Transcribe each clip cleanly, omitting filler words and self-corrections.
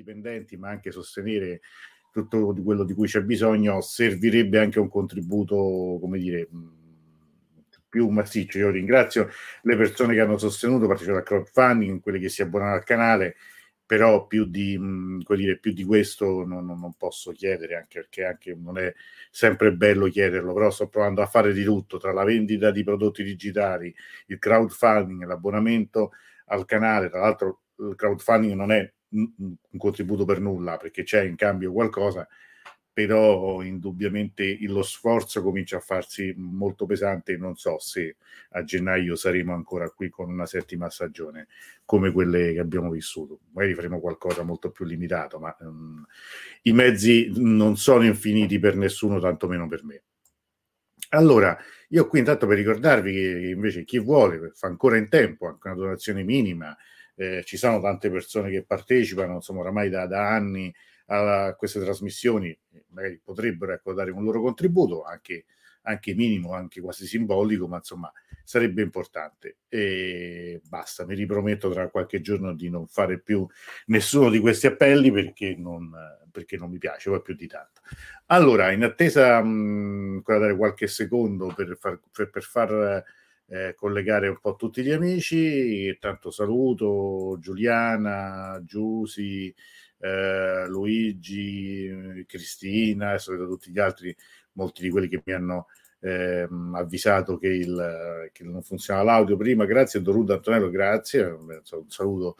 indipendenti, ma anche sostenere tutto quello di cui c'è bisogno, servirebbe anche un contributo, come dire, più massiccio. Io ringrazio le persone che hanno sostenuto, partecipando al crowdfunding, quelle che si abbonano al canale, però più di questo non posso chiedere, anche perché anche non è sempre bello chiederlo, però sto provando a fare di tutto, tra la vendita di prodotti digitali, il crowdfunding, l'abbonamento al canale. Tra l'altro il crowdfunding non è un contributo per nulla, perché c'è in cambio qualcosa, però indubbiamente lo sforzo comincia a farsi molto pesante. Non so se a gennaio saremo ancora qui con una settima stagione come quelle che abbiamo vissuto, magari faremo qualcosa molto più limitato, ma i mezzi non sono infiniti per nessuno, tantomeno per me. Allora, io qui intanto per ricordarvi che invece chi vuole fa ancora in tempo, anche una donazione minima, ci sono tante persone che partecipano, insomma oramai da anni a queste trasmissioni, magari potrebbero, ecco, dare un loro contributo, anche minimo, anche quasi simbolico, ma insomma sarebbe importante. E basta, mi riprometto tra qualche giorno di non fare più nessuno di questi appelli perché non mi piace poi più di tanto. Allora, in attesa, dare qualche secondo per far collegare un po' tutti gli amici. Tanto saluto Giuliana, Giusi, Luigi, Cristina e soprattutto tutti gli altri, molti di quelli che mi hanno avvisato che non funzionava l'audio prima. Grazie Dorudo Antonello, grazie, un saluto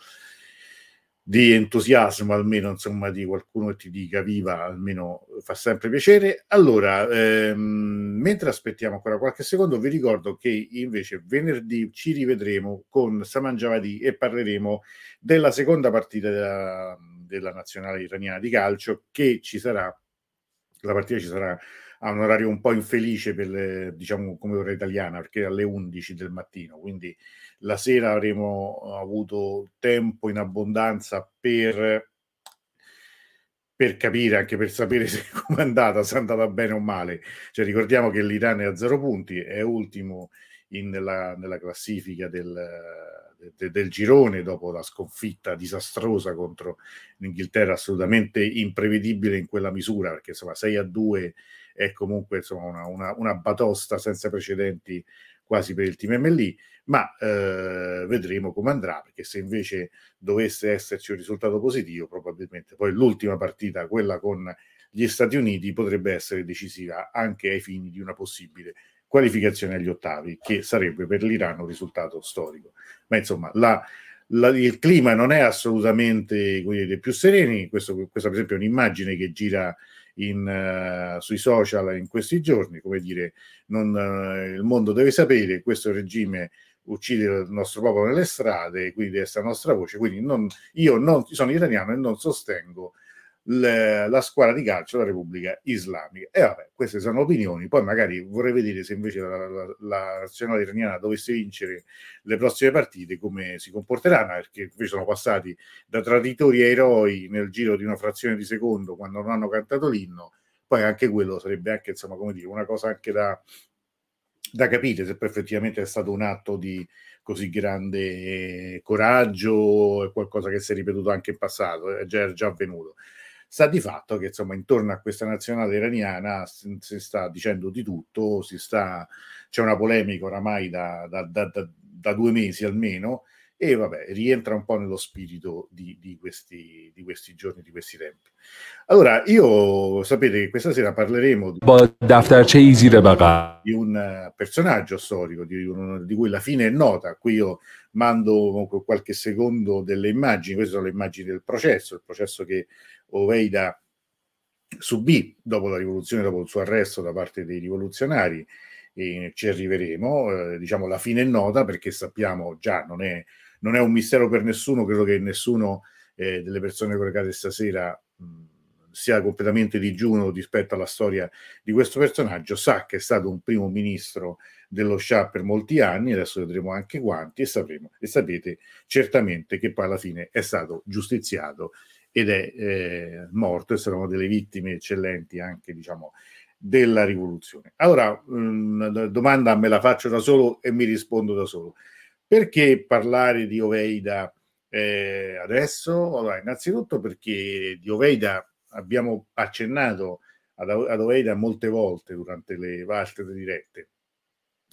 di entusiasmo, almeno insomma di qualcuno che ti dica viva, almeno fa sempre piacere. Allora, mentre aspettiamo ancora qualche secondo, vi ricordo che invece venerdì ci rivedremo con Saman Javadi e parleremo della seconda partita della nazionale iraniana di calcio, che ci sarà, la partita ci sarà a un orario un po' infelice per le, diciamo come ora italiana, perché alle 11 del mattino, quindi la sera avremo avuto tempo in abbondanza per capire, anche per sapere se è andata bene o male. Cioè, ricordiamo che l'Iran è a 0 punti, è ultimo nella classifica del girone dopo la sconfitta disastrosa contro l'Inghilterra, assolutamente imprevedibile in quella misura, perché insomma 6-2 è comunque insomma una batosta senza precedenti quasi per il team MLI, ma vedremo come andrà, perché se invece dovesse esserci un risultato positivo, probabilmente poi l'ultima partita, quella con gli Stati Uniti, potrebbe essere decisiva anche ai fini di una possibile qualificazione agli ottavi, che sarebbe per l'Iran un risultato storico. Ma insomma, il clima non è assolutamente dei più sereni. Questa per esempio è un'immagine che gira sui social in questi giorni, come dire, il mondo deve sapere, questo regime uccide il nostro popolo nelle strade, quindi deve essere la nostra voce, quindi io sono iraniano e non sostengo la squadra di calcio della Repubblica Islamica. E vabbè, queste sono opinioni, poi magari vorrei vedere se invece la nazionale iraniana dovesse vincere le prossime partite come si comporteranno, perché invece sono passati da traditori a eroi nel giro di una frazione di secondo quando non hanno cantato l'inno. Poi anche quello sarebbe anche, insomma, come dire, una cosa anche da capire, se effettivamente è stato un atto di così grande coraggio, è qualcosa che si è ripetuto anche in passato, è già avvenuto. Sta di fatto che insomma intorno a questa nazionale iraniana si sta dicendo di tutto, c'è una polemica oramai da 2 mesi almeno, e vabbè, rientra un po' nello spirito di questi giorni, di questi tempi. Allora, io sapete che questa sera parleremo di un personaggio storico di cui la fine è nota. Qui io mando qualche secondo delle immagini, queste sono le immagini del processo, il processo che Hoveyda subì dopo la rivoluzione, dopo il suo arresto da parte dei rivoluzionari, e ci arriveremo. Diciamo la fine è nota perché sappiamo già, non è un mistero per nessuno, credo che nessuno delle persone collegate stasera sia completamente digiuno rispetto alla storia di questo personaggio. Sa che è stato un primo ministro dello Shah per molti anni, adesso vedremo anche quanti, e sapete certamente che poi alla fine è stato giustiziato ed è morto, e saranno delle vittime eccellenti anche, diciamo, della rivoluzione. Allora, la domanda me la faccio da solo e mi rispondo da solo: perché parlare di Hoveyda adesso? Allora, innanzitutto perché di Hoveyda abbiamo accennato ad Hoveyda molte volte durante le vaste dirette,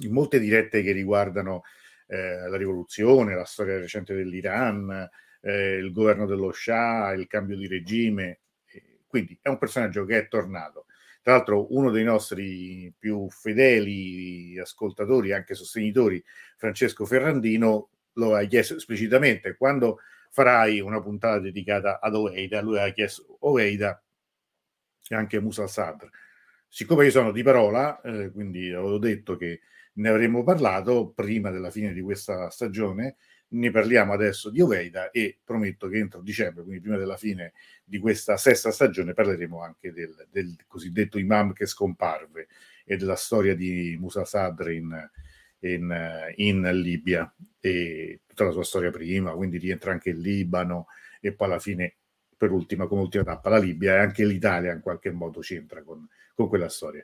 in molte dirette che riguardano la rivoluzione, la storia recente dell'Iran, il governo dello Shah, il cambio di regime. Quindi è un personaggio che è tornato. Tra l'altro uno dei nostri più fedeli ascoltatori, anche sostenitori, Francesco Ferrandino, lo ha chiesto esplicitamente: quando farai una puntata dedicata ad Hoveyda? Lui ha chiesto Hoveyda e anche Musa al-Sadr. Siccome io sono di parola, quindi avevo detto che ne avremmo parlato prima della fine di questa stagione, ne parliamo adesso di Hoveyda e prometto che entro dicembre, quindi prima della fine di questa sesta stagione, parleremo anche del cosiddetto imam che scomparve e della storia di Musa al-Sadr in Libia e tutta la sua storia prima, quindi rientra anche il Libano e poi alla fine, per ultima, come ultima tappa, la Libia, e anche l'Italia in qualche modo c'entra con quella storia.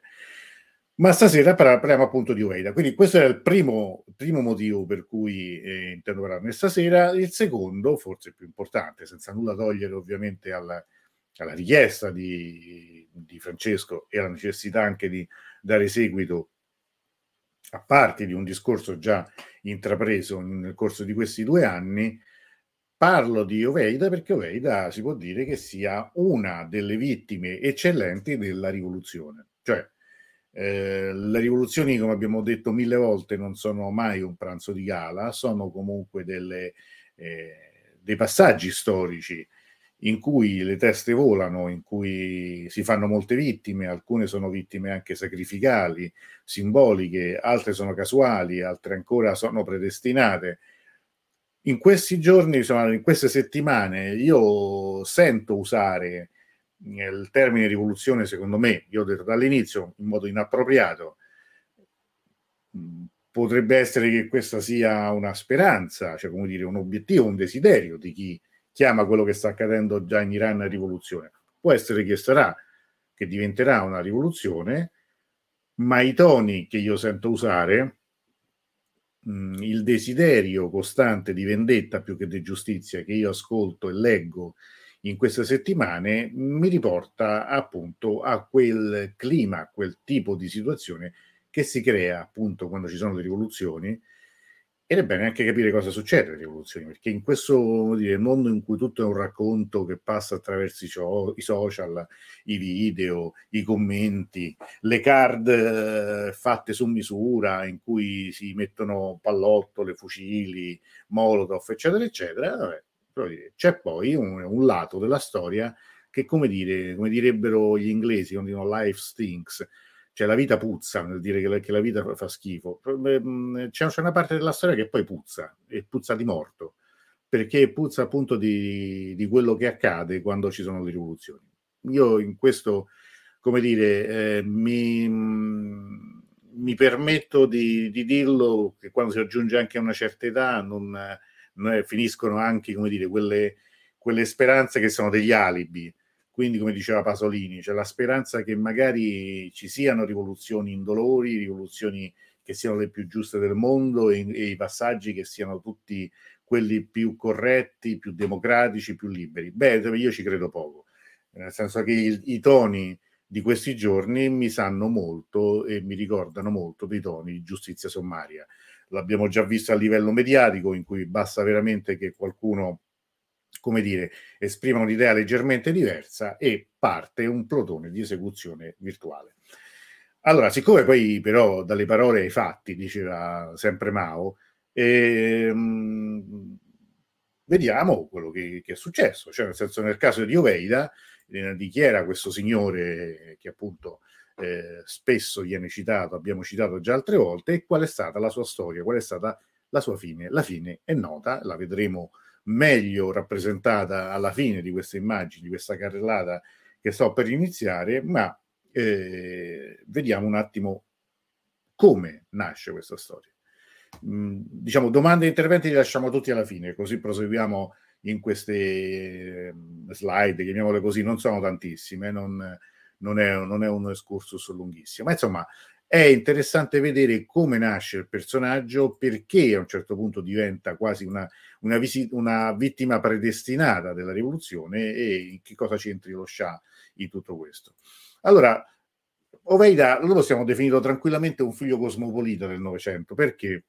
Ma stasera parliamo appunto di Hoveyda, quindi questo era il primo motivo per cui intendo parlarne stasera. Il secondo, forse più importante, senza nulla togliere ovviamente alla richiesta di Francesco e alla necessità anche di dare seguito a parte di un discorso già intrapreso nel corso di questi 2 anni, parlo di Hoveyda perché Hoveyda si può dire che sia una delle vittime eccellenti della rivoluzione. Cioè, le rivoluzioni, come abbiamo detto 1000 volte, non sono mai un pranzo di gala, sono comunque dei passaggi storici in cui le teste volano, in cui si fanno molte vittime, alcune sono vittime anche sacrificali, simboliche, altre sono casuali, altre ancora sono predestinate. In questi giorni, insomma, in queste settimane, io sento usare il termine rivoluzione, secondo me, io ho detto dall'inizio, in modo inappropriato. Potrebbe essere che questa sia una speranza, cioè, come dire, un obiettivo, un desiderio di chi chiama quello che sta accadendo già in Iran rivoluzione. Può essere che sarà, che diventerà una rivoluzione, ma i toni che io sento usare, il desiderio costante di vendetta più che di giustizia che io ascolto e leggo in queste settimane, mi riporta appunto a quel clima, a quel tipo di situazione che si crea appunto quando ci sono le rivoluzioni. Ed è bene anche capire cosa succede alle rivoluzioni, perché in questo, come dire, mondo in cui tutto è un racconto che passa attraverso i social, i video, i commenti, le card fatte su misura in cui si mettono pallottole, fucili, molotov, eccetera, eccetera, vabbè, però c'è poi un lato della storia che, come direbbero gli inglesi, quando dicono life stinks, cioè la vita puzza, nel dire che la vita fa schifo. C'è una parte della storia che poi puzza, e puzza di morto, perché puzza appunto di quello che accade quando ci sono le rivoluzioni. Io in questo, come dire, mi permetto di dirlo, che quando si raggiunge anche a una certa età non finiscono anche, come dire, quelle speranze che sono degli alibi. Quindi, come diceva Pasolini, c'è la speranza che magari ci siano rivoluzioni indolori, rivoluzioni che siano le più giuste del mondo e i passaggi che siano tutti quelli più corretti, più democratici, più liberi. Beh, io ci credo poco, nel senso che i toni di questi giorni mi sanno molto e mi ricordano molto dei toni di giustizia sommaria. L'abbiamo già visto a livello mediatico, in cui basta veramente che qualcuno, come dire, esprima un'idea leggermente diversa e parte un plotone di esecuzione virtuale. Allora, siccome poi però dalle parole ai fatti, diceva sempre Mao, vediamo quello che è successo. Cioè, nel senso, nel caso di Hoveyda, di chi era questo signore che appunto spesso viene citato, abbiamo citato già altre volte, e qual è stata la sua storia, qual è stata la sua fine. La fine è nota, la vedremo meglio rappresentata alla fine di queste immagini, di questa carrellata che sto per iniziare, ma vediamo un attimo come nasce questa storia. Diciamo, domande e interventi li lasciamo tutti alla fine, così proseguiamo in queste slide, chiamiamole così, non sono tantissime, non è un excursus lunghissimo, ma insomma È interessante vedere come nasce il personaggio, perché a un certo punto diventa quasi una vittima predestinata della rivoluzione e in che cosa c'entri lo Shah in tutto questo. Allora, Hoveyda lo possiamo definire tranquillamente un figlio cosmopolita del Novecento, perché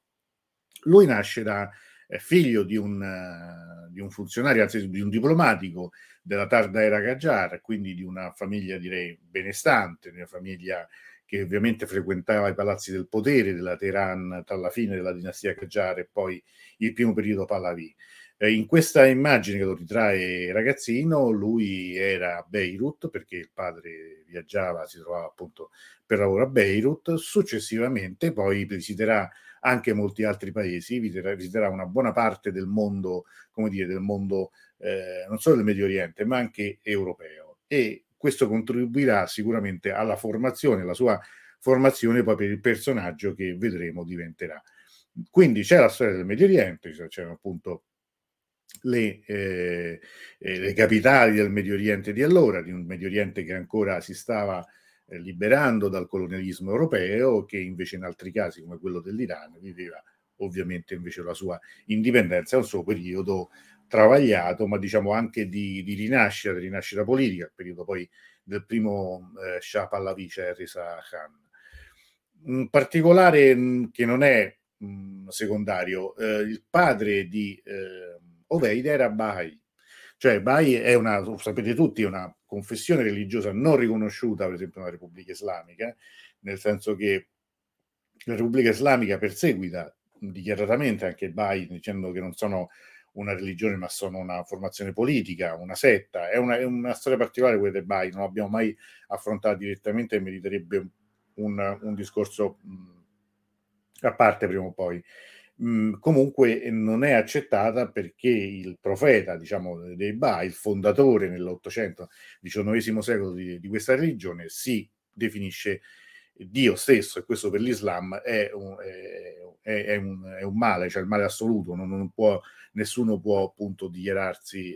lui nasce da figlio di un funzionario, anzi di un diplomatico della tarda era Qajar, quindi di una famiglia direi benestante, di una famiglia che ovviamente frequentava i palazzi del potere della Teheran tra la fine della dinastia Qajar e poi il primo periodo Pahlavi. In questa immagine che lo ritrae ragazzino, lui era a Beirut perché il padre viaggiava, si trovava appunto per lavoro a Beirut. Successivamente poi visiterà anche molti altri paesi, visiterà una buona parte del mondo, come dire, del mondo non solo del Medio Oriente, ma anche europeo. E questo contribuirà sicuramente alla formazione, alla sua formazione poi per il personaggio che vedremo diventerà. Quindi c'è la storia del Medio Oriente, c'erano appunto le capitali del Medio Oriente di allora, di un Medio Oriente che ancora si stava liberando dal colonialismo europeo, che invece in altri casi come quello dell'Iran viveva ovviamente invece la sua indipendenza, un suo periodo travagliato, ma diciamo anche di rinascita politica, il periodo poi del primo Shah Pahlavi, cioè Reza Khan. Un particolare che non è secondario, il padre di Hoveyda era Bahá'í, cioè Bahá'í è una, sapete tutti, una confessione religiosa non riconosciuta, per esempio, nella Repubblica Islamica, nel senso che la Repubblica Islamica perseguita dichiaratamente anche Bahá'í, dicendo che non sono una religione ma sono una formazione politica, una setta. È una storia particolare quella di Bahá'í, non l'abbiamo mai affrontata direttamente e meriterebbe un discorso a parte prima o poi. Comunque non è accettata perché il profeta, diciamo, dei Bahá'í, il fondatore nell'Ottocento, XIX secolo di questa religione, si definisce Dio stesso, e questo per l'Islam è un male, cioè il male assoluto, nessuno può appunto dichiararsi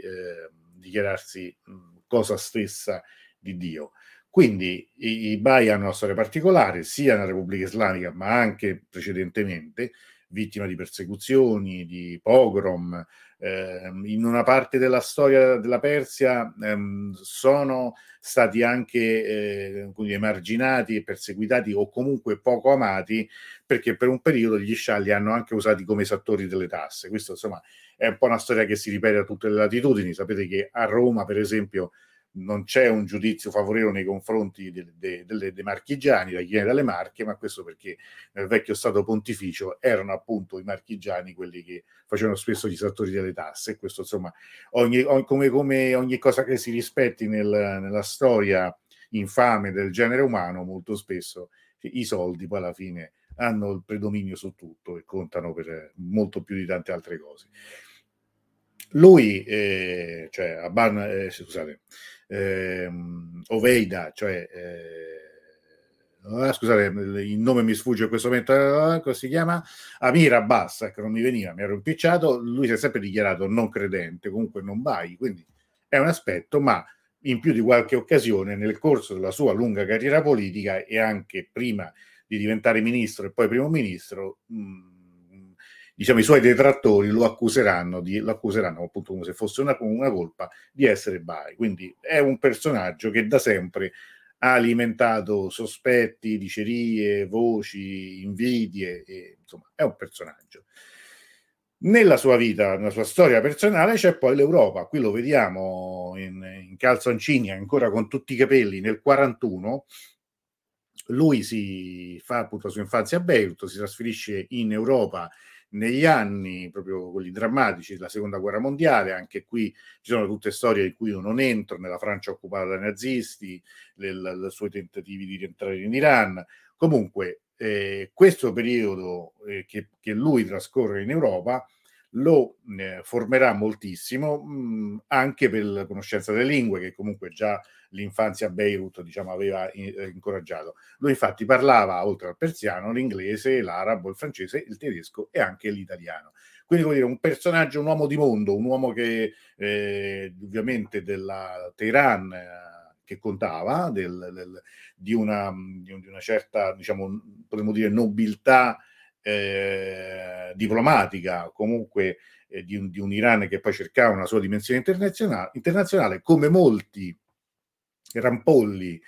cosa stessa di Dio. Quindi i Bahá'í hanno una storia particolare, sia nella Repubblica Islamica ma anche precedentemente, vittima di persecuzioni, di pogrom. In una parte della storia della Persia sono stati anche emarginati e perseguitati o comunque poco amati, perché per un periodo gli scià li hanno anche usati come esattori delle tasse. Questo insomma è un po' una storia che si ripete a tutte le latitudini. Sapete che a Roma per esempio non c'è un giudizio favorevole nei confronti dei marchigiani, da chi viene dalle Marche, ma questo perché nel vecchio Stato Pontificio erano appunto i marchigiani quelli che facevano spesso gli esattori delle tasse. Questo insomma, come ogni cosa che si rispetti nella storia infame del genere umano, molto spesso i soldi poi alla fine hanno il predominio su tutto e contano per molto più di tante altre cose. Lui, Hoveyda, il nome mi sfugge in questo momento, si chiama Amir Abbas, che non mi veniva, mi ero impicciato. Lui si è sempre dichiarato non credente, comunque non Bahá'í, quindi è un aspetto, ma in più di qualche occasione nel corso della sua lunga carriera politica e anche prima di diventare ministro e poi primo ministro, i suoi detrattori lo accuseranno appunto come se fosse una colpa di essere Bahá'í. Quindi è un personaggio che da sempre ha alimentato sospetti, dicerie, voci, invidie, e, insomma, è un personaggio. Nella sua vita, nella sua storia personale c'è poi l'Europa. Qui lo vediamo in calzoncini, ancora con tutti i capelli, nel 1941. Lui si fa appunto la sua infanzia a Beirut, si trasferisce in Europa negli anni proprio quelli drammatici della seconda guerra mondiale. Anche qui ci sono tutte storie in cui io non entro, nella Francia occupata dai nazisti, i suoi tentativi di rientrare in Iran. Comunque questo periodo che lui trascorre in Europa lo formerà moltissimo, anche per la conoscenza delle lingue, che comunque già l'infanzia a Beirut aveva incoraggiato. Lui infatti parlava, oltre al persiano, l'inglese, l'arabo, il francese, il tedesco e anche l'italiano. Quindi vuol dire un personaggio, un uomo di mondo, un uomo che ovviamente della Teheran, che contava, di una certa, diciamo, potremmo dire nobiltà diplomatica, comunque di un Iran che poi cercava una sua dimensione internazionale, come molti rampolli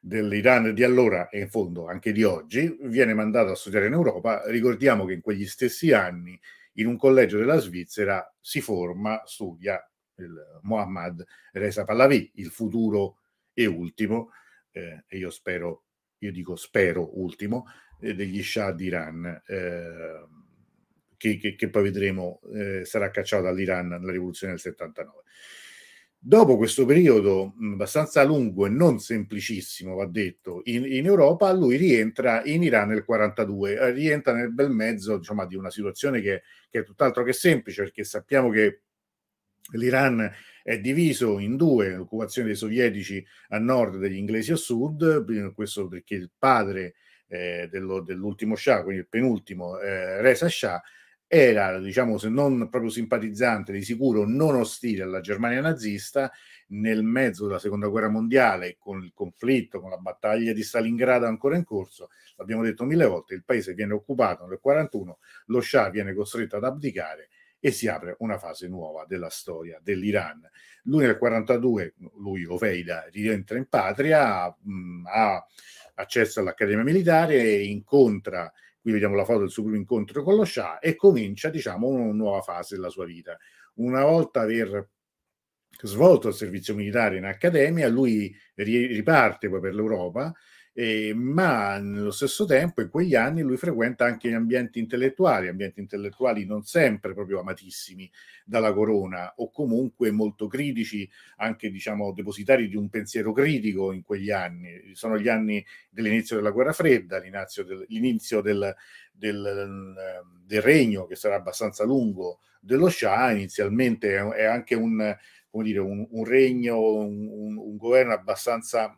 dell'Iran di allora e in fondo anche di oggi, viene mandato a studiare in Europa. Ricordiamo che in quegli stessi anni in un collegio della Svizzera si forma, studia il Mohammad Reza Pahlavi, il futuro e ultimo, e io dico spero ultimo, degli Shah d'Iran, che poi vedremo sarà cacciato dall'Iran nella rivoluzione del 79. Dopo questo periodo abbastanza lungo e non semplicissimo, va detto, in Europa, lui rientra in Iran nel 42, rientra nel bel mezzo, diciamo, di una situazione che è tutt'altro che semplice, perché sappiamo che l'Iran è diviso in due, l'occupazione dei sovietici a nord e degli inglesi a sud, questo perché il padre dell'ultimo Shah, quindi il penultimo, Reza Shah, era, diciamo, se non proprio simpatizzante, di sicuro non ostile alla Germania nazista. Nel mezzo della seconda guerra mondiale, con il conflitto, con la battaglia di Stalingrado ancora in corso, l'abbiamo detto mille volte, il paese viene occupato nel 41, lo Shah viene costretto ad abdicare e si apre una fase nuova della storia dell'Iran. Lui nel 42, Hoveyda, rientra in patria, ha accesso all'Accademia Militare e incontra, qui vediamo la foto del suo primo incontro con lo Shah, e comincia, diciamo, una nuova fase della sua vita. Una volta aver svolto il servizio militare in accademia, lui riparte poi per l'Europa, ma nello stesso tempo, in quegli anni, lui frequenta anche gli ambienti intellettuali non sempre proprio amatissimi dalla corona, o comunque molto critici, anche, diciamo, depositari di un pensiero critico in quegli anni. Sono gli anni dell'inizio della guerra fredda, l'inizio del regno, che sarà abbastanza lungo, dello Shah. Inizialmente è anche un regno, un governo abbastanza...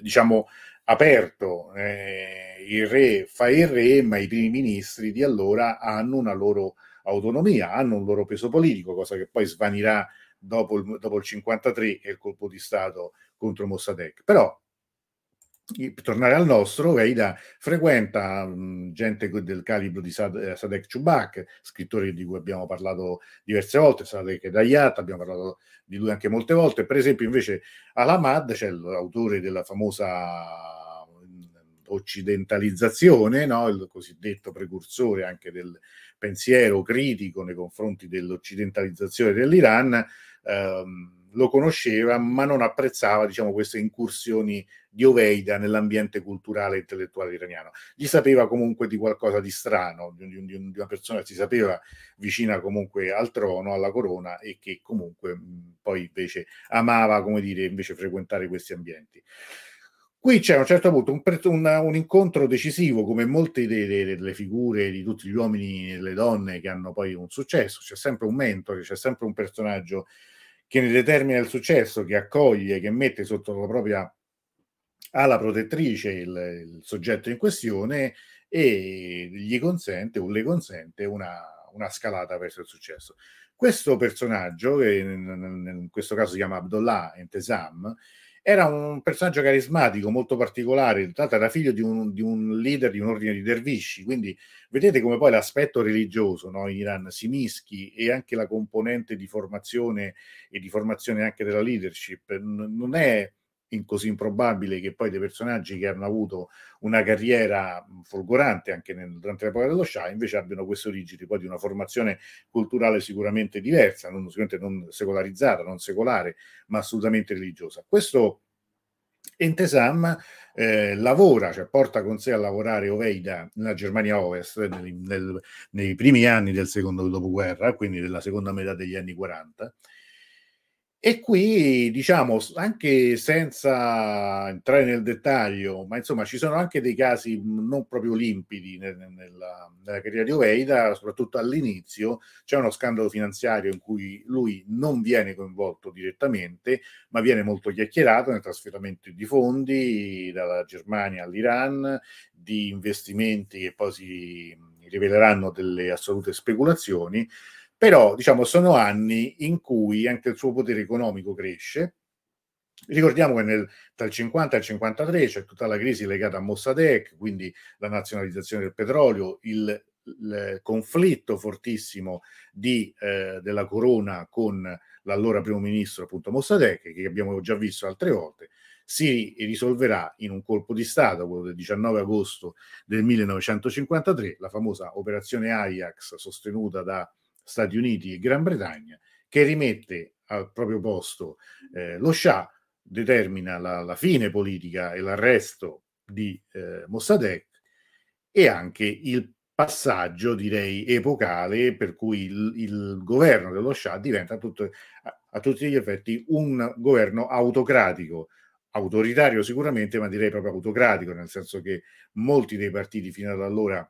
diciamo aperto, il re fa il re, ma i primi ministri di allora hanno una loro autonomia, hanno un loro peso politico, cosa che poi svanirà dopo il 53 e il colpo di Stato contro Mossadegh. Però, per tornare al nostro, Hoveyda frequenta gente del calibro di Sadegh Chubak, scrittore di cui abbiamo parlato diverse volte, Sadegh Hedayat, abbiamo parlato di lui anche molte volte. Per esempio, invece, Alamad, c'è, cioè l'autore della famosa occidentalizzazione, no? Il cosiddetto precursore anche del pensiero critico nei confronti dell'occidentalizzazione dell'Iran, lo conosceva, ma non apprezzava, diciamo, queste incursioni di Hoveyda nell'ambiente culturale e intellettuale iraniano. Gli sapeva comunque di qualcosa di strano, di una persona che si sapeva vicina comunque al trono, alla corona, e che comunque poi invece amava, come dire, invece frequentare questi ambienti. Qui c'è a un certo punto un incontro decisivo, come molte delle figure di tutti gli uomini e le donne che hanno poi un successo. C'è sempre un mentore, c'è sempre un personaggio che ne determina il successo, che accoglie, che mette sotto la propria ala protettrice il soggetto in questione e gli consente o le consente una scalata verso il successo. Questo personaggio, che in questo caso si chiama Abdollah Entezam, era un personaggio carismatico, molto particolare. In realtà era figlio di un leader di un ordine di dervisci, quindi vedete come poi l'aspetto religioso, no, in Iran si mischi, e anche la componente di formazione e di formazione anche della leadership. Non è così improbabile che poi dei personaggi che hanno avuto una carriera folgorante anche durante l'epoca dello Shah invece abbiano queste origini poi di una formazione culturale sicuramente diversa, non secolarizzata, non secolare, ma assolutamente religiosa. Questo Entezam lavora, cioè porta con sé a lavorare Hoveyda nella Germania Ovest nei primi anni del secondo dopoguerra, quindi della seconda metà degli anni 40. E qui, diciamo, anche senza entrare nel dettaglio, ma insomma ci sono anche dei casi non proprio limpidi nella carriera di Hoveyda, soprattutto all'inizio. C'è uno scandalo finanziario in cui lui non viene coinvolto direttamente, ma viene molto chiacchierato nel trasferimento di fondi dalla Germania all'Iran, di investimenti che poi si riveleranno delle assolute speculazioni. Però, diciamo, sono anni in cui anche il suo potere economico cresce, Ricordiamo che tra il 50 e il 53 c'è tutta la crisi legata a Mossadegh, quindi la nazionalizzazione del petrolio, il conflitto fortissimo della corona con l'allora primo ministro, appunto Mossadegh, che abbiamo già visto altre volte, si risolverà in un colpo di Stato, quello del 19 agosto del 1953, la famosa operazione Ajax sostenuta da Stati Uniti e Gran Bretagna, che rimette al proprio posto lo Shah, determina la fine politica e l'arresto di Mossadegh, e anche il passaggio, direi, epocale, per cui il governo dello Shah diventa a tutti gli effetti un governo autocratico, autoritario sicuramente, ma direi proprio autocratico, nel senso che molti dei partiti fino ad allora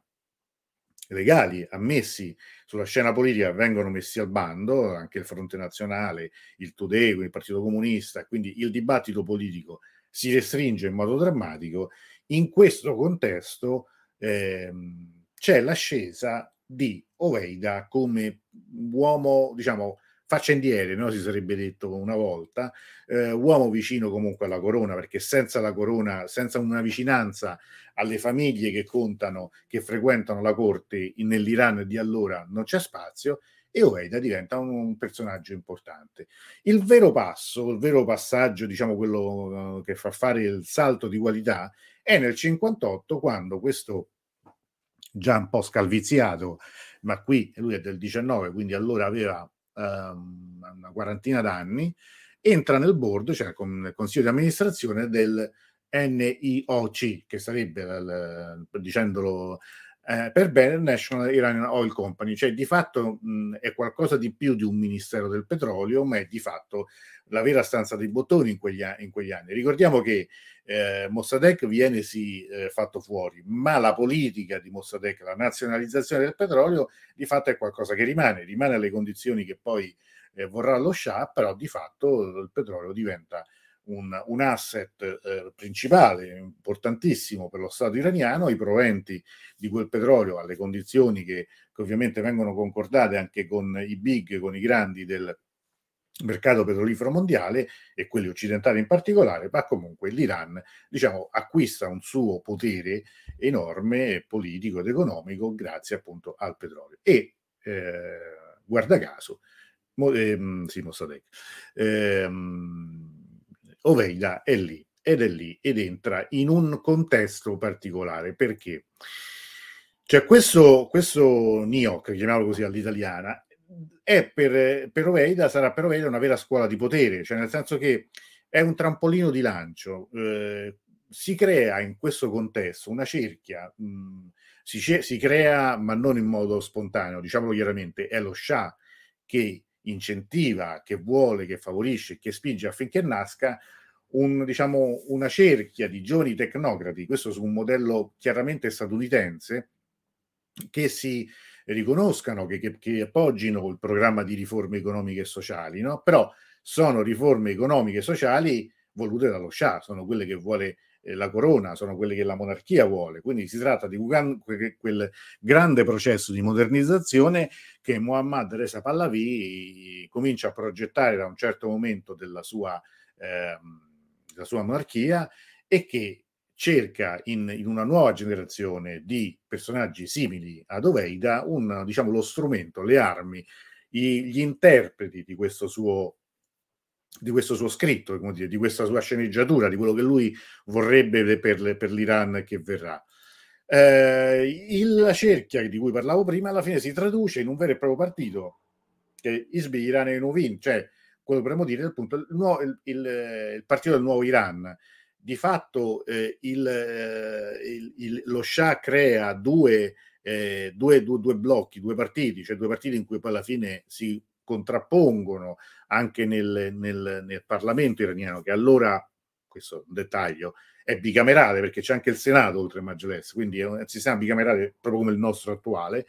legali, ammessi sulla scena politica, vengono messi al bando, anche il Fronte Nazionale, il Tudeu, il Partito Comunista, quindi il dibattito politico si restringe in modo drammatico. In questo contesto c'è l'ascesa di Hoveyda come uomo, diciamo, faccendiere, no? Si sarebbe detto una volta, uomo vicino comunque alla corona, perché senza la corona, senza una vicinanza alle famiglie che contano, che frequentano la corte nell'Iran di allora, non c'è spazio, e Hoveyda diventa un personaggio importante. Il vero passaggio, diciamo quello che fa fare il salto di qualità, è nel 58, quando questo già un po' scalviziato, ma qui lui è del 19, quindi allora aveva una quarantina d'anni, entra nel board, cioè nel consiglio di amministrazione del NIOC, che sarebbe, dicendolo per bene, National Iranian Oil Company, cioè di fatto è qualcosa di più di un ministero del petrolio, ma è di fatto la vera stanza dei bottoni in quegli anni. Ricordiamo che Mossadegh viene fatto fuori, ma la politica di Mossadegh, la nazionalizzazione del petrolio, di fatto è qualcosa che rimane alle condizioni che poi vorrà lo Shah, però di fatto il petrolio diventa un asset principale, importantissimo per lo Stato iraniano. I proventi di quel petrolio, alle condizioni che ovviamente vengono concordate anche con i big, con i grandi del mercato petrolifero mondiale e quelli occidentali in particolare, ma comunque l'Iran, diciamo, acquista un suo potere enorme politico ed economico grazie appunto al petrolio. E guarda caso Mossadegh Hoveyda è lì ed entra in un contesto particolare, perché cioè questo NIOC, chiamiamolo così all'italiana, è per Hoveyda, sarà per Hoveyda una vera scuola di potere, cioè nel senso che è un trampolino di lancio. Si crea in questo contesto una cerchia, si crea, ma non in modo spontaneo, diciamolo chiaramente, è lo Shah che incentiva, che vuole, che favorisce, che spinge affinché nasca una cerchia di giovani tecnocrati, questo su un modello chiaramente statunitense, che si riconoscano, che appoggino il programma di riforme economiche e sociali, no? Però sono riforme economiche e sociali volute dallo Shah, sono quelle che vuole la corona, sono quelle che la monarchia vuole, quindi si tratta di quel grande processo di modernizzazione che Mohammad Reza Pahlavi comincia a progettare da un certo momento della sua monarchia, e che cerca in una nuova generazione di personaggi simili ad Hoveyda lo strumento, le armi, gli interpreti di questo suo scritto, come dire, di questa sua sceneggiatura, di quello che lui vorrebbe per l'Iran che verrà. La cerchia di cui parlavo prima alla fine si traduce in un vero e proprio partito, che è Hezb-e Iran-e Novin, cioè quello che potremmo dire appunto il partito del nuovo Iran. Di fatto lo Shah crea due blocchi, due partiti, cioè due partiti in cui poi alla fine si contrappongono anche nel Parlamento iraniano, che allora, questo è un dettaglio, è bicamerale, perché c'è anche il Senato oltre al Majlis, quindi è un sistema bicamerale proprio come il nostro attuale.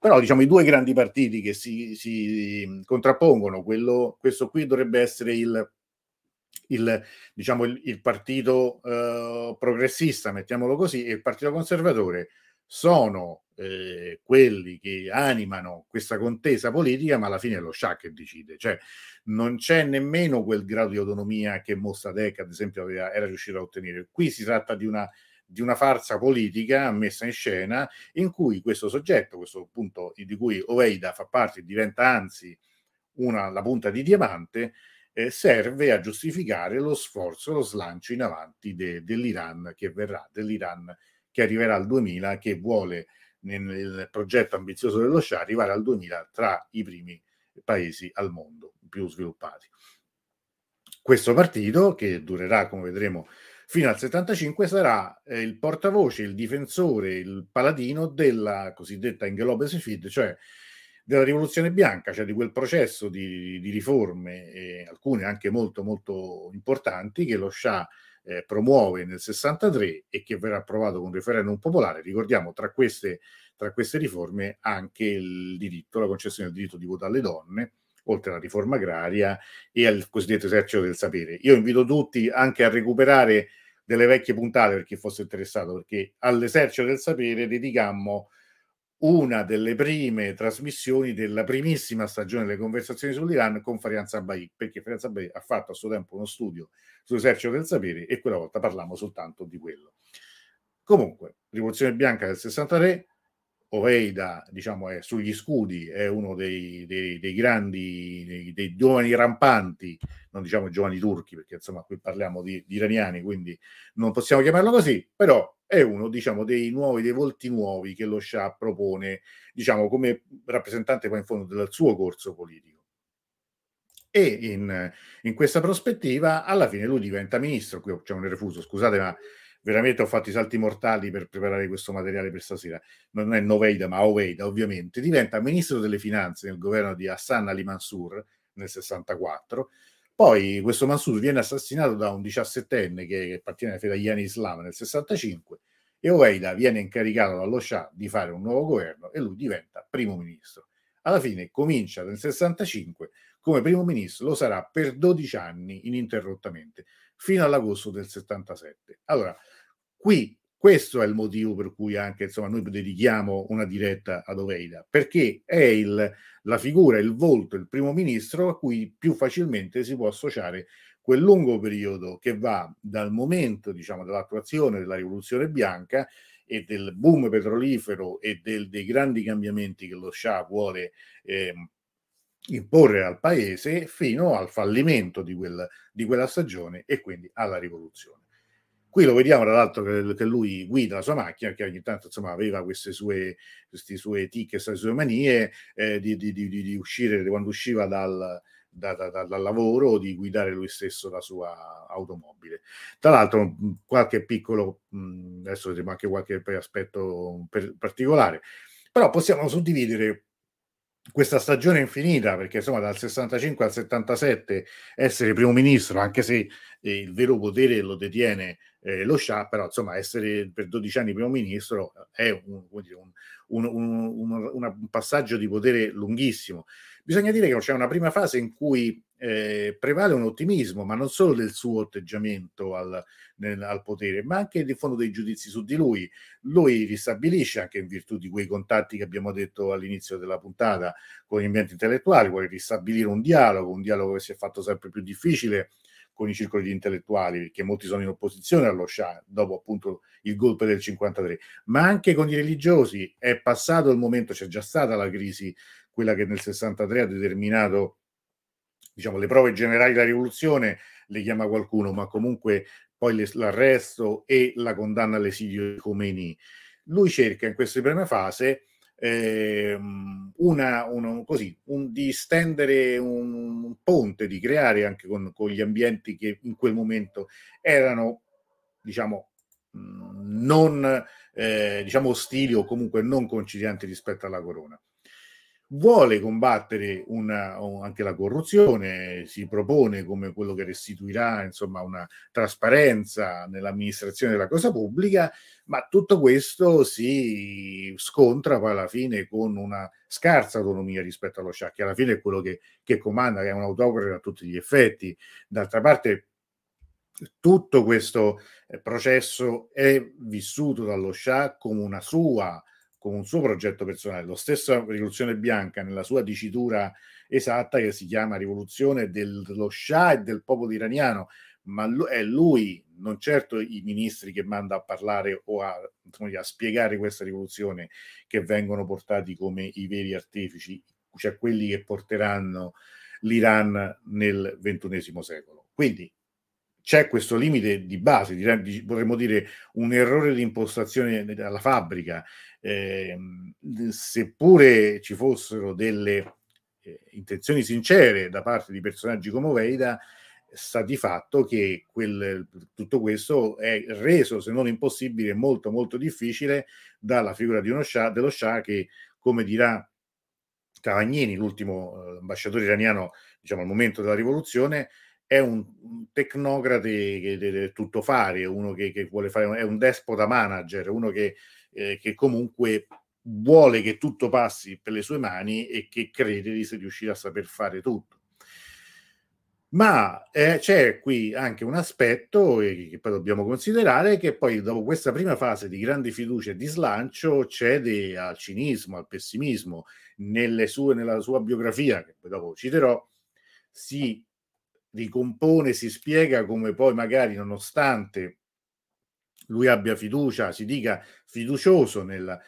Però diciamo i due grandi partiti che si contrappongono, questo qui dovrebbe essere il partito progressista, mettiamolo così, e il partito conservatore, sono quelli che animano questa contesa politica, ma alla fine è lo Shah che decide, cioè non c'è nemmeno quel grado di autonomia che Mossadegh ad esempio era riuscito a ottenere. Qui si tratta di una farsa politica messa in scena in cui questo soggetto, questo appunto di cui Hoveyda fa parte, diventa anzi la punta di diamante, serve a giustificare lo sforzo, lo slancio in avanti dell'Iran che verrà, dell'Iran che arriverà al 2000, che vuole nel progetto ambizioso dello Shah arrivare al 2000 tra i primi paesi al mondo più sviluppati. Questo partito, che durerà come vedremo fino al 75, sarà il portavoce, il difensore, il paladino della cosiddetta Enghelab-e Sefid, cioè della rivoluzione bianca, cioè di quel processo di riforme, alcune anche molto molto importanti, che lo Shah promuove nel 63 e che verrà approvato con referendum popolare. Ricordiamo tra queste riforme anche il diritto, la concessione del diritto di voto alle donne, oltre alla riforma agraria e al cosiddetto esercito del sapere. Io invito tutti anche a recuperare delle vecchie puntate per chi fosse interessato, perché all'esercito del sapere dedicammo una delle prime trasmissioni della primissima stagione delle conversazioni sull'Iran con Farian Zabai, perché Farian Zabai ha fatto a suo tempo uno studio sull'esercito del sapere e quella volta parlammo soltanto di quello. Comunque, rivoluzione bianca del 63, Hoveyda diciamo è sugli scudi, è uno dei grandi, dei giovani rampanti, non diciamo giovani turchi perché insomma qui parliamo di iraniani, quindi non possiamo chiamarlo così, però è uno diciamo dei volti nuovi che lo Shah propone diciamo come rappresentante poi in fondo del suo corso politico. E in questa prospettiva alla fine lui diventa ministro. Qui c'è un refuso, scusate, ma veramente ho fatto i salti mortali per preparare questo materiale per stasera. Non è Hoveyda ma Hoveyda ovviamente. Diventa ministro delle finanze nel governo di Hassan Ali Mansur nel 64. Poi questo Mansur viene assassinato da un 17enne che appartiene alla Fedayani Islam nel 65 e Hoveyda viene incaricato dallo Shah di fare un nuovo governo e lui diventa primo ministro. Alla fine comincia nel 65 come primo ministro, lo sarà per 12 anni ininterrottamente, fino all'agosto del 77. Allora, qui questo è il motivo per cui anche insomma noi dedichiamo una diretta ad Hoveyda, perché è la figura, il volto, il primo ministro a cui più facilmente si può associare quel lungo periodo che va dal momento diciamo dell'attuazione della rivoluzione bianca e del boom petrolifero e dei grandi cambiamenti che lo Shah vuole imporre al paese, fino al fallimento di quella stagione e quindi alla rivoluzione. Qui lo vediamo tra l'altro che lui guida la sua macchina, che ogni tanto insomma aveva queste sue tic, queste sue manie di uscire quando usciva dal lavoro, di guidare lui stesso la sua automobile. Tra l'altro qualche piccolo, adesso vedremo anche qualche aspetto particolare, però possiamo suddividere questa stagione infinita, perché insomma dal 65 al 77 essere primo ministro, anche se il vero potere lo detiene lo Shah, però insomma essere per 12 anni primo ministro è un passaggio di potere lunghissimo. Bisogna dire che c'è una prima fase in cui prevale un ottimismo, ma non solo del suo atteggiamento al potere, ma anche di fondo dei giudizi su di lui. Lui ristabilisce, anche in virtù di quei contatti che abbiamo detto all'inizio della puntata con gli ambienti intellettuali, vuole ristabilire un dialogo che si è fatto sempre più difficile con i circoli di intellettuali, perché molti sono in opposizione allo Shah dopo appunto il golpe del 53, ma anche con i religiosi. È passato il momento, c'è già stata la crisi, quella che nel 63 ha determinato diciamo le prove generali della rivoluzione, le chiama qualcuno, ma comunque poi l'arresto e la condanna all'esilio di Khomeini. Lui cerca in questa prima fase di stendere un ponte, di creare anche con gli ambienti che in quel momento erano diciamo non diciamo ostili o comunque non concilianti rispetto alla corona. Vuole combattere anche la corruzione, si propone come quello che restituirà insomma una trasparenza nell'amministrazione della cosa pubblica, ma tutto questo si scontra poi alla fine con una scarsa autonomia rispetto allo Shah, che alla fine è quello che comanda, che è un autocrate a tutti gli effetti. D'altra parte tutto questo processo è vissuto dallo Shah come una sua con un suo progetto personale. La stessa rivoluzione bianca, nella sua dicitura esatta, che si chiama rivoluzione dello Shah e del popolo iraniano, ma è lui, non certo i ministri che manda a parlare o a spiegare questa rivoluzione, che vengono portati come i veri artefici, cioè quelli che porteranno l'Iran nel XXI secolo. Quindi c'è questo limite di base, potremmo dire un errore di impostazione alla fabbrica. Seppure ci fossero delle intenzioni sincere da parte di personaggi come Hoveyda, sta di fatto che tutto questo è reso, se non impossibile, molto molto difficile dalla figura di dello Shah che, come dirà Cavagnini, l'ultimo ambasciatore iraniano, diciamo, al momento della rivoluzione, è un tecnocrate che tutto fare, uno che vuole fare, è un despota manager, uno che comunque vuole che tutto passi per le sue mani e che crede di riuscire a saper fare tutto. Ma c'è qui anche un aspetto che poi dobbiamo considerare, che poi dopo questa prima fase di grande fiducia e di slancio cede al cinismo, al pessimismo. Nella sua biografia, che poi dopo citerò, si ricompone, si spiega come poi magari, nonostante lui abbia fiducia, si dica fiducioso nella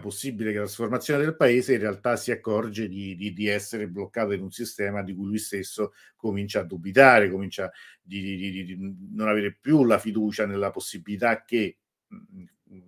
possibile trasformazione del paese, in realtà si accorge di essere bloccato in un sistema di cui lui stesso comincia a dubitare, comincia di non avere più la fiducia nella possibilità che,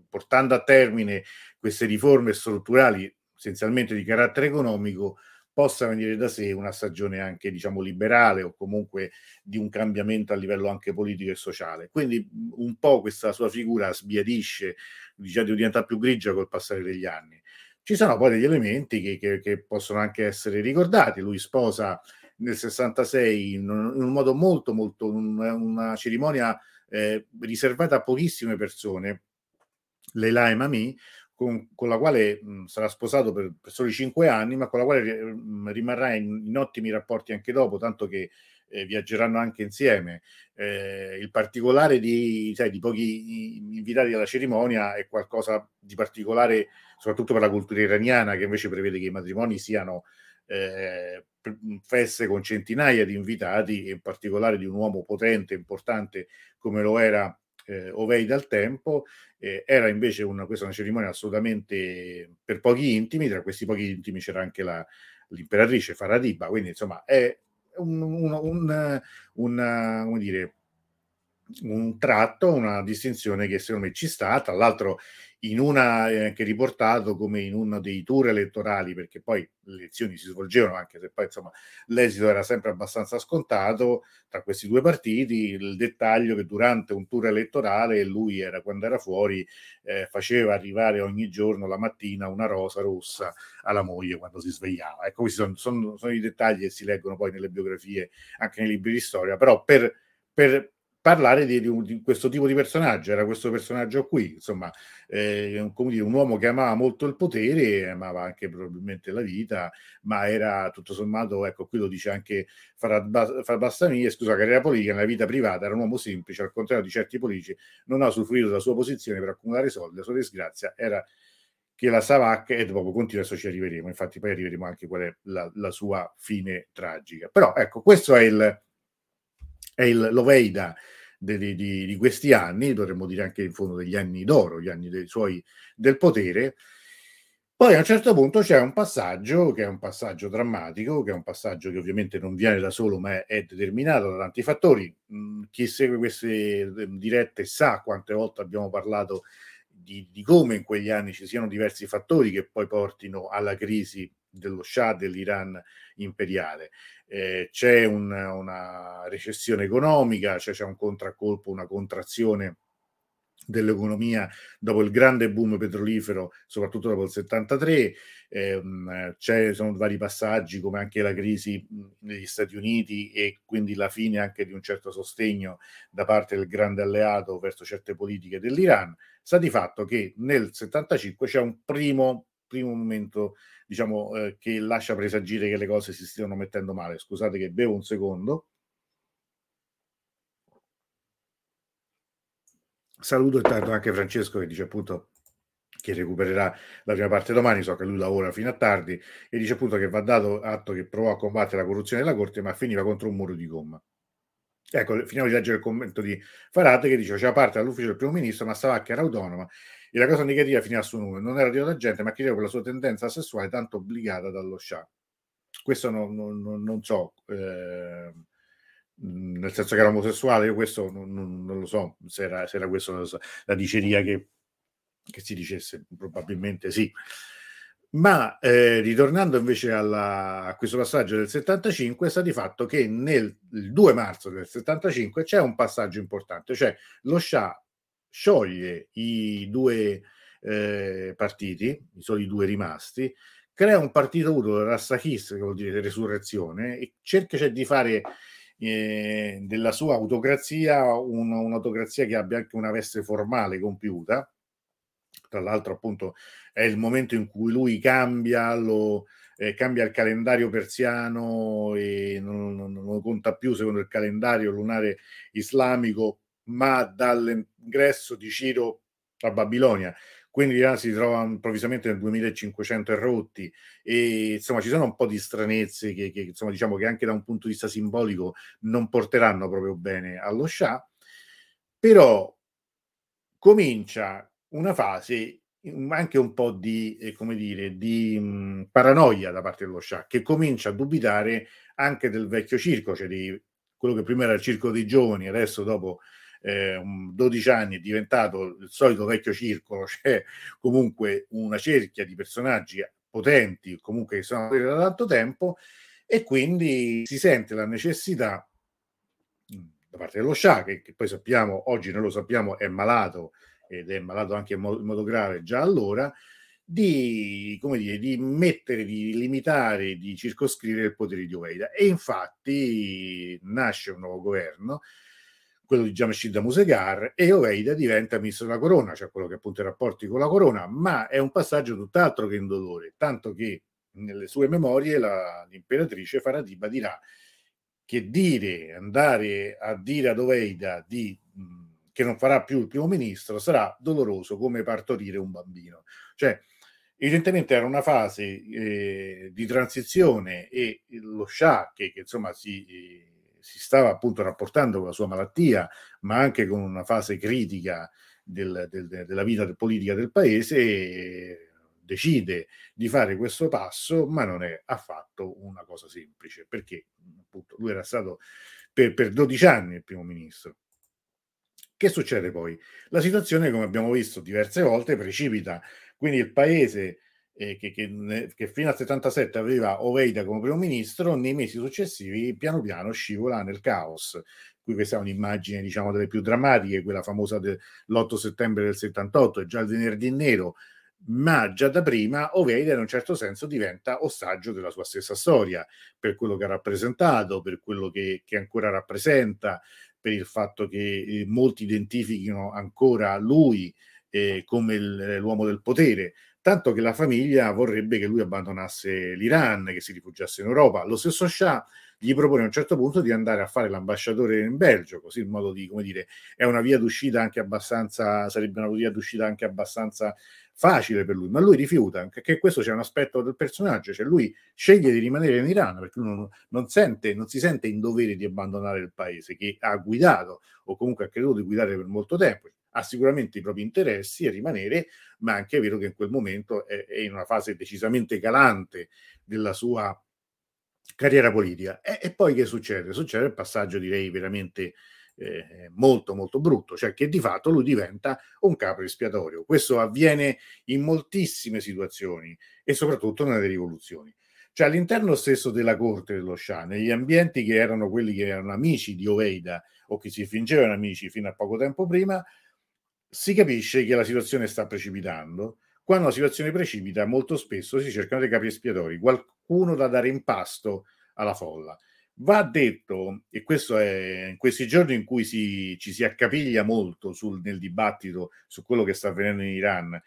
portando a termine queste riforme strutturali essenzialmente di carattere economico, possa venire da sé una stagione anche, diciamo, liberale, o comunque di un cambiamento a livello anche politico e sociale. Quindi un po' questa sua figura sbiadisce, diciamo, diventa più grigia col passare degli anni. Ci sono poi degli elementi che possono anche essere ricordati. Lui sposa nel 66 in un modo molto molto, una cerimonia riservata a pochissime persone, Leila e Mami, con la quale sarà sposato per soli 5 anni, ma con la quale rimarrà in ottimi rapporti anche dopo, tanto che viaggeranno anche insieme. Il particolare di pochi invitati alla cerimonia è qualcosa di particolare, soprattutto per la cultura iraniana, che invece prevede che i matrimoni siano feste con centinaia di invitati, e in particolare di un uomo potente, importante come lo era Hoveyda al tempo. Era invece questa è una cerimonia assolutamente per pochi intimi. Tra questi pochi intimi c'era anche l'imperatrice Farah Diba. Quindi, insomma, è un tratto, una distinzione che secondo me ci sta. Tra l'altro, che è riportato come in uno dei tour elettorali, perché poi le elezioni si svolgevano, anche se poi, insomma, l'esito era sempre abbastanza scontato tra questi due partiti. Il dettaglio che durante un tour elettorale lui quando era fuori, faceva arrivare ogni giorno la mattina una rosa rossa alla moglie quando si svegliava. Ecco, questi sono i dettagli che si leggono poi nelle biografie, anche nei libri di storia, però per parlare di questo tipo di personaggio. Era questo personaggio qui, insomma, come dire, un uomo che amava molto il potere, amava anche probabilmente la vita, ma era tutto sommato, ecco, qui lo dice anche Farad Bassami, scusa, carriera politica, nella vita privata era un uomo semplice, al contrario di certi politici, non ha usufruito della sua posizione per accumulare soldi. La sua disgrazia era che la savacca, e dopo continua, adesso ci arriveremo, infatti poi arriveremo anche qual è la sua fine tragica. Però ecco, questo è il Hoveyda di questi anni, dovremmo dire anche in fondo degli anni d'oro, gli anni del potere. Poi a un certo punto c'è un passaggio che è un passaggio drammatico, che è un passaggio che ovviamente non viene da solo, ma è determinato da tanti fattori. Chi segue queste dirette sa quante volte abbiamo parlato di come in quegli anni ci siano diversi fattori che poi portino alla crisi dello Shah, dell'Iran imperiale. C'è una recessione economica, c'è un contraccolpo, una contrazione dell'economia dopo il grande boom petrolifero, soprattutto dopo il 73. Sono vari passaggi, come anche la crisi negli Stati Uniti, e quindi la fine anche di un certo sostegno da parte del grande alleato verso certe politiche dell'Iran. Sta di fatto che nel 75 c'è un primo momento, diciamo, che lascia presagire che le cose si stiano mettendo male. Scusate che bevo un secondo. Saluto intanto anche Francesco, che dice appunto che recupererà la prima parte domani, so che lui lavora fino a tardi, e dice appunto che va dato atto che provò a combattere la corruzione della corte, ma finiva contro un muro di gomma. Ecco, finiamo di leggere il commento di Farad che dice: faceva parte dall'ufficio del primo ministro, ma Savacchi era autonoma e la cosa negativa finiva a suo nome. Non era dio da gente, ma chiedeva per la sua tendenza sessuale tanto obbligata dallo Shah. Questo non so, nel senso che era omosessuale, io questo non lo so, se era questo la diceria che si dicesse, probabilmente sì. Ma ritornando invece a questo passaggio del 75, sta di fatto che il 2 marzo del 75 c'è un passaggio importante, cioè lo Shah scioglie i due partiti, i soli due rimasti, crea un partito unico, Rasakis, che vuol dire resurrezione, e cerca di fare della sua autocrazia un'autocrazia che abbia anche una veste formale compiuta. Tra l'altro appunto è il momento in cui lui cambia il calendario persiano e non conta più secondo il calendario lunare islamico, ma dall'ingresso di Ciro a Babilonia. Quindi l'Iran si trova improvvisamente nel 2500 erotti, e insomma ci sono un po' di stranezze che insomma diciamo che anche da un punto di vista simbolico non porteranno proprio bene allo Shah, però comincia una fase anche un po' di, come dire, di paranoia da parte dello Shah, che comincia a dubitare anche del vecchio circo, cioè di quello che prima era il circo dei giovani, adesso dopo 12 anni è diventato il solito vecchio circolo, c'è comunque una cerchia di personaggi potenti comunque che sono da tanto tempo, e quindi si sente la necessità da parte dello Shah, che poi sappiamo, oggi noi lo sappiamo, è malato, ed è malato anche in modo grave già allora, di mettere, di limitare, di circoscrivere il potere di Hoveyda. E infatti nasce un nuovo governo, quello di Jamshid Musegar, e Hoveyda diventa ministro della corona, cioè quello che appunto i rapporti con la corona, ma è un passaggio tutt'altro che indolore, tanto che nelle sue memorie l'imperatrice Farah Diba dirà che andare a dire ad Hoveyda che non farà più il primo ministro sarà doloroso come partorire un bambino. Cioè evidentemente era una fase di transizione, e lo Shah che insomma si stava appunto rapportando con la sua malattia, ma anche con una fase critica della vita politica del paese, decide di fare questo passo, ma non è affatto una cosa semplice, perché appunto lui era stato per 12 anni il primo ministro. Che succede poi? La situazione, come abbiamo visto diverse volte, precipita, quindi il paese che fino al 77 aveva Hoveyda come primo ministro, nei mesi successivi piano piano scivola nel caos. Qui questa è un'immagine diciamo delle più drammatiche, quella famosa dell'8 settembre del 78, è già il venerdì nero, ma già da prima Hoveyda in un certo senso diventa ostaggio della sua stessa storia, per quello che ha rappresentato, per quello che ancora rappresenta, per il fatto che molti identifichino ancora lui come l'uomo del potere, tanto che la famiglia vorrebbe che lui abbandonasse l'Iran, che si rifugiasse in Europa. Lo stesso Shah gli propone a un certo punto di andare a fare l'ambasciatore in Belgio, così in modo di, come dire, è una via d'uscita anche abbastanza, sarebbe una via d'uscita anche abbastanza facile per lui, ma lui rifiuta, anche che questo c'è un aspetto del personaggio, cioè lui sceglie di rimanere in Iran perché non si sente in dovere di abbandonare il paese che ha guidato, o comunque ha creduto di guidare per molto tempo, ha sicuramente i propri interessi a rimanere, ma anche è vero che in quel momento è in una fase decisamente calante della sua carriera politica. E poi che succede? Succede il passaggio direi veramente molto molto brutto, cioè che di fatto lui diventa un capro espiatorio. Questo avviene in moltissime situazioni e soprattutto nelle rivoluzioni. Cioè all'interno stesso della corte dello Shah, negli ambienti che erano quelli che erano amici di Hoveyda o che si fingevano amici fino a poco tempo prima, si capisce che la situazione sta precipitando. Quando la situazione precipita, molto spesso si cercano dei capri espiatori, qualcuno da dare in pasto alla folla. Va detto, e questo è in questi giorni in cui ci si accapiglia molto nel dibattito su quello che sta avvenendo in Iran,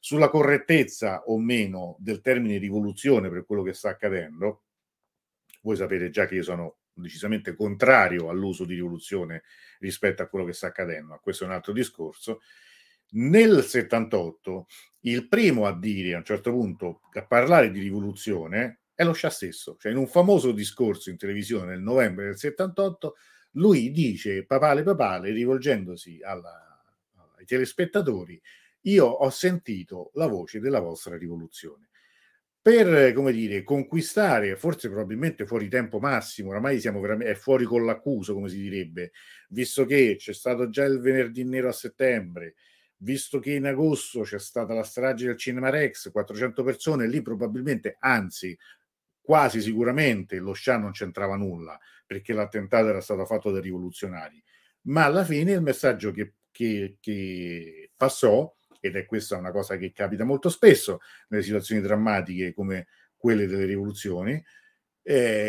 sulla correttezza o meno del termine rivoluzione per quello che sta accadendo. Voi sapete già che io sono decisamente contrario all'uso di rivoluzione rispetto a quello che sta accadendo, ma questo è un altro discorso. Nel 78 il primo a dire, a un certo punto, a parlare di rivoluzione è lo Shah stesso. Cioè, in un famoso discorso in televisione nel novembre del 78, lui dice papale papale, rivolgendosi ai telespettatori: io ho sentito la voce della vostra rivoluzione. Per, come dire, conquistare, forse probabilmente fuori tempo massimo, oramai siamo veramente, è fuori con l'accuso, come si direbbe, visto che c'è stato già il venerdì nero a settembre, visto che in agosto c'è stata la strage del Cinema Rex, 400 persone, lì probabilmente, anzi quasi sicuramente, lo Shah non c'entrava nulla, perché l'attentato era stato fatto dai rivoluzionari. Ma alla fine il messaggio che passò, ed è questa una cosa che capita molto spesso nelle situazioni drammatiche come quelle delle rivoluzioni,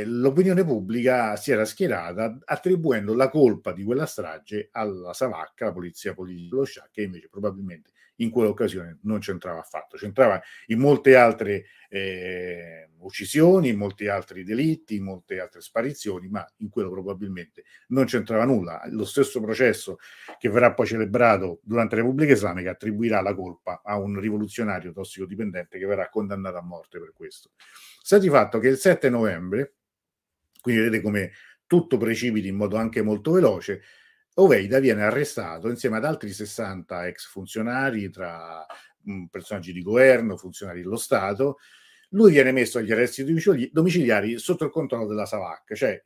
l'opinione pubblica si era schierata attribuendo la colpa di quella strage alla Savacca, la polizia politica dello Shah, che invece probabilmente in quell'occasione non c'entrava affatto. C'entrava in molte altre uccisioni, in molti altri delitti, in molte altre sparizioni, ma in quello probabilmente non c'entrava nulla. Lo stesso processo che verrà poi celebrato durante la Repubblica Islamica attribuirà la colpa a un rivoluzionario tossicodipendente che verrà condannato a morte per questo. Sta di fatto che il 7 novembre, quindi vedete come tutto precipiti in modo anche molto veloce, Hoveyda viene arrestato insieme ad altri 60 ex funzionari, tra personaggi di governo, funzionari dello Stato. Lui viene messo agli arresti domiciliari sotto il controllo della Savacca, cioè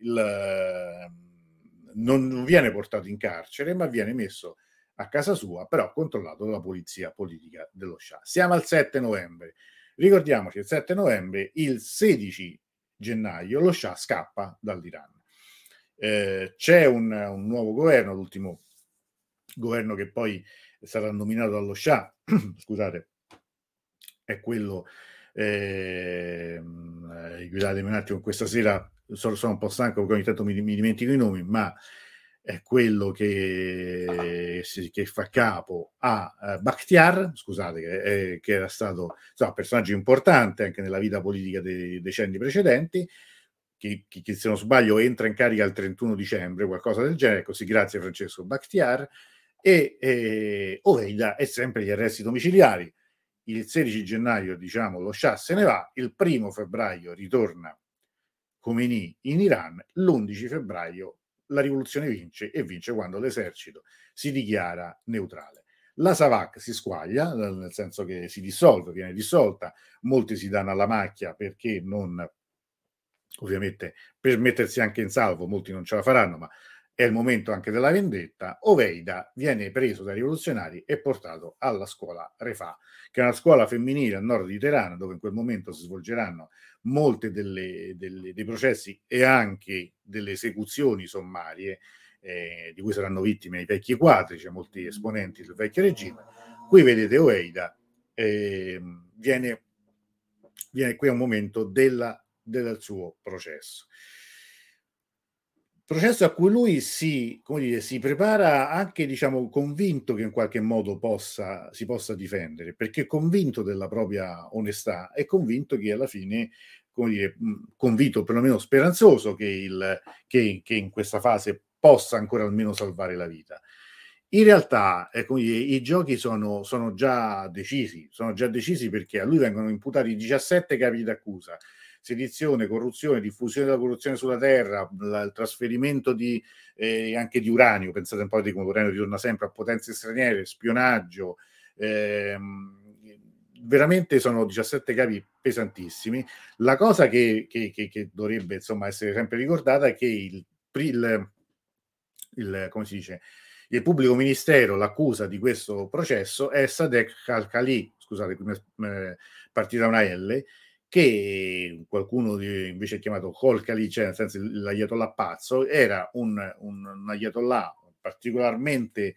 non viene portato in carcere, ma viene messo a casa sua, però controllato dalla polizia politica dello Shah. Siamo al 7 novembre. Ricordiamoci, il 7 novembre, il 16 gennaio, lo Shah scappa dall'Iran. C'è un nuovo governo, l'ultimo governo che poi sarà nominato dallo Shah, scusate, è quello, guidatemi un attimo, questa sera sono un po' stanco perché ogni tanto mi dimentico i nomi, ma è quello che fa capo a Bakhtiar, scusate, che era stato, insomma, un personaggio importante anche nella vita politica dei decenni precedenti, che se non sbaglio entra in carica il 31 dicembre, qualcosa del genere, così grazie Francesco. Bakhtiar e Hoveyda è sempre agli arresti domiciliari. Il 16 gennaio, diciamo, lo Shah se ne va, il 1 febbraio ritorna Khomeini in Iran, l'11 febbraio la rivoluzione vince, e vince quando l'esercito si dichiara neutrale. La Savak si squaglia, nel senso che si dissolve, viene dissolta, molti si danno alla macchia perché non, ovviamente, per mettersi anche in salvo, molti non ce la faranno, ma è il momento anche della vendetta. Hoveyda viene preso dai rivoluzionari e portato alla scuola Refa, che è una scuola femminile a nord di Teheran, dove in quel momento si svolgeranno molti dei processi e anche delle esecuzioni sommarie, di cui saranno vittime i vecchi quadri, cioè molti esponenti del vecchio regime. Qui vedete Hoveyda, viene qui a un momento del suo processo a cui lui si prepara anche, diciamo, convinto che in qualche modo si possa difendere, perché convinto della propria onestà, è convinto che alla fine, convinto, perlomeno speranzoso, che in questa fase possa ancora almeno salvare la vita. In realtà, i giochi sono già decisi, perché a lui vengono imputati 17 capi d'accusa: sedizione, corruzione, diffusione della corruzione sulla terra, il trasferimento anche di uranio, pensate un po' di come l'uranio ritorna sempre a potenze straniere, spionaggio, veramente sono 17 capi pesantissimi. La cosa che dovrebbe, insomma, essere sempre ricordata è che il pubblico ministero, l'accusa di questo processo è Sadegh Khalkhali, scusate, partita una L, che qualcuno invece è chiamato Khalkhali, cioè nel senso l'ayatollah pazzo, era un ayatollah particolarmente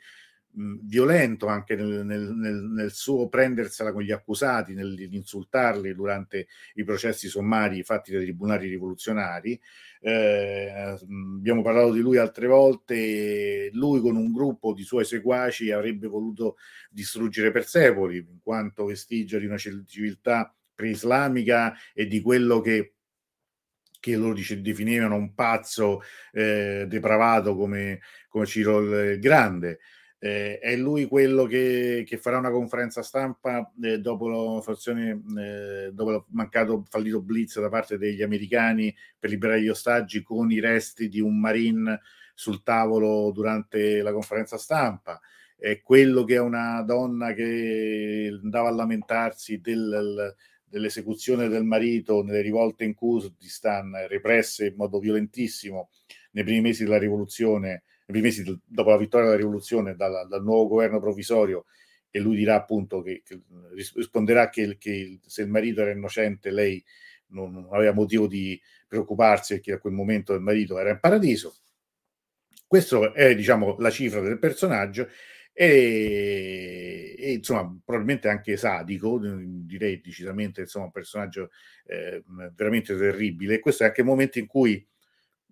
violento anche nel suo prendersela con gli accusati, nell'insultarli durante i processi sommari fatti dai tribunali rivoluzionari. Abbiamo parlato di lui altre volte. Lui con un gruppo di suoi seguaci avrebbe voluto distruggere Persepoli, in quanto vestigio di una civiltà preislamica e di quello che loro definivano un pazzo depravato come Ciro il Grande. È lui quello che farà una conferenza stampa dopo il mancato fallito blitz da parte degli americani per liberare gli ostaggi, con i resti di un marine sul tavolo durante la conferenza stampa. È quello che è una donna che andava a lamentarsi dell'esecuzione del marito nelle rivolte in Kurdistan, represse in modo violentissimo nei primi mesi della rivoluzione, nei primi mesi dopo la vittoria della rivoluzione dal nuovo governo provvisorio, e lui dirà appunto che risponderà che se il marito era innocente lei non aveva motivo di preoccuparsi, perché a quel momento il marito era in paradiso. Questo è, diciamo, la cifra del personaggio e insomma probabilmente anche sadico, direi decisamente, insomma, un personaggio veramente terribile. Questo è anche il momento in cui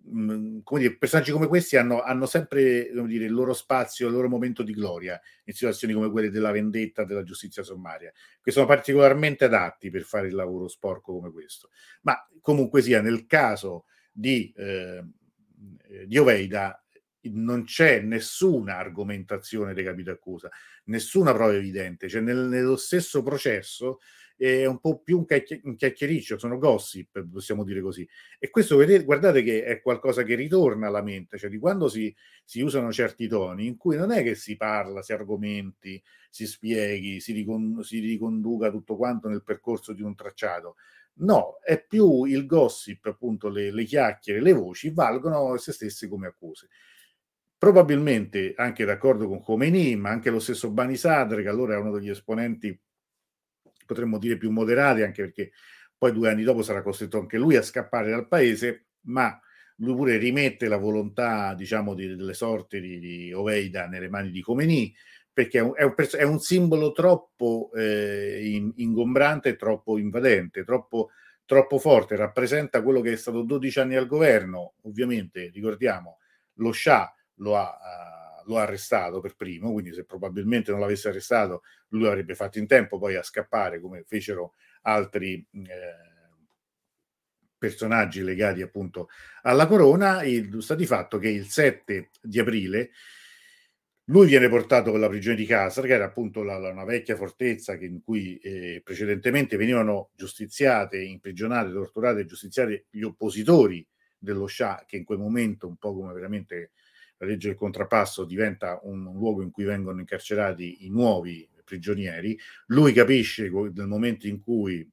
come dire, personaggi come questi hanno sempre, come dire, il loro spazio, il loro momento di gloria in situazioni come quelle della vendetta, della giustizia sommaria, che sono particolarmente adatti per fare il lavoro sporco come questo. Ma comunque sia, nel caso di Hoveyda non c'è nessuna argomentazione dei capi d'accusa, nessuna prova evidente, cioè nello stesso processo è un po' più un chiacchiericcio, sono gossip, possiamo dire così. E questo, guardate, che è qualcosa che ritorna alla mente, cioè di quando si usano certi toni in cui non è che si parla, si argomenti, si spieghi, si riconduca tutto quanto nel percorso di un tracciato. No, è più il gossip, appunto, le chiacchiere, le voci valgono se stesse come accuse. Probabilmente anche d'accordo con Khomeini, ma anche lo stesso Bani Sadr, che allora è uno degli esponenti, potremmo dire, più moderati, anche perché poi 2 anni dopo sarà costretto anche lui a scappare dal paese, ma lui pure rimette la volontà, diciamo, delle sorti di Hoveyda nelle mani di Khomeini, perché è un simbolo troppo ingombrante, troppo invadente, troppo forte. Rappresenta quello che è stato 12 anni al governo. Ovviamente, ricordiamo, lo Shah lo ha arrestato per primo, quindi se probabilmente non l'avesse arrestato lui avrebbe fatto in tempo poi a scappare, come fecero altri personaggi legati appunto alla corona. Sta di fatto che il 7 di aprile lui viene portato con la prigione di Qajar, che era appunto una vecchia fortezza in cui precedentemente venivano giustiziate, imprigionate, torturate e giustiziate gli oppositori dello Shah, che in quel momento, un po' come veramente la legge del contrappasso, diventa un luogo in cui vengono incarcerati i nuovi prigionieri. Lui capisce nel momento in cui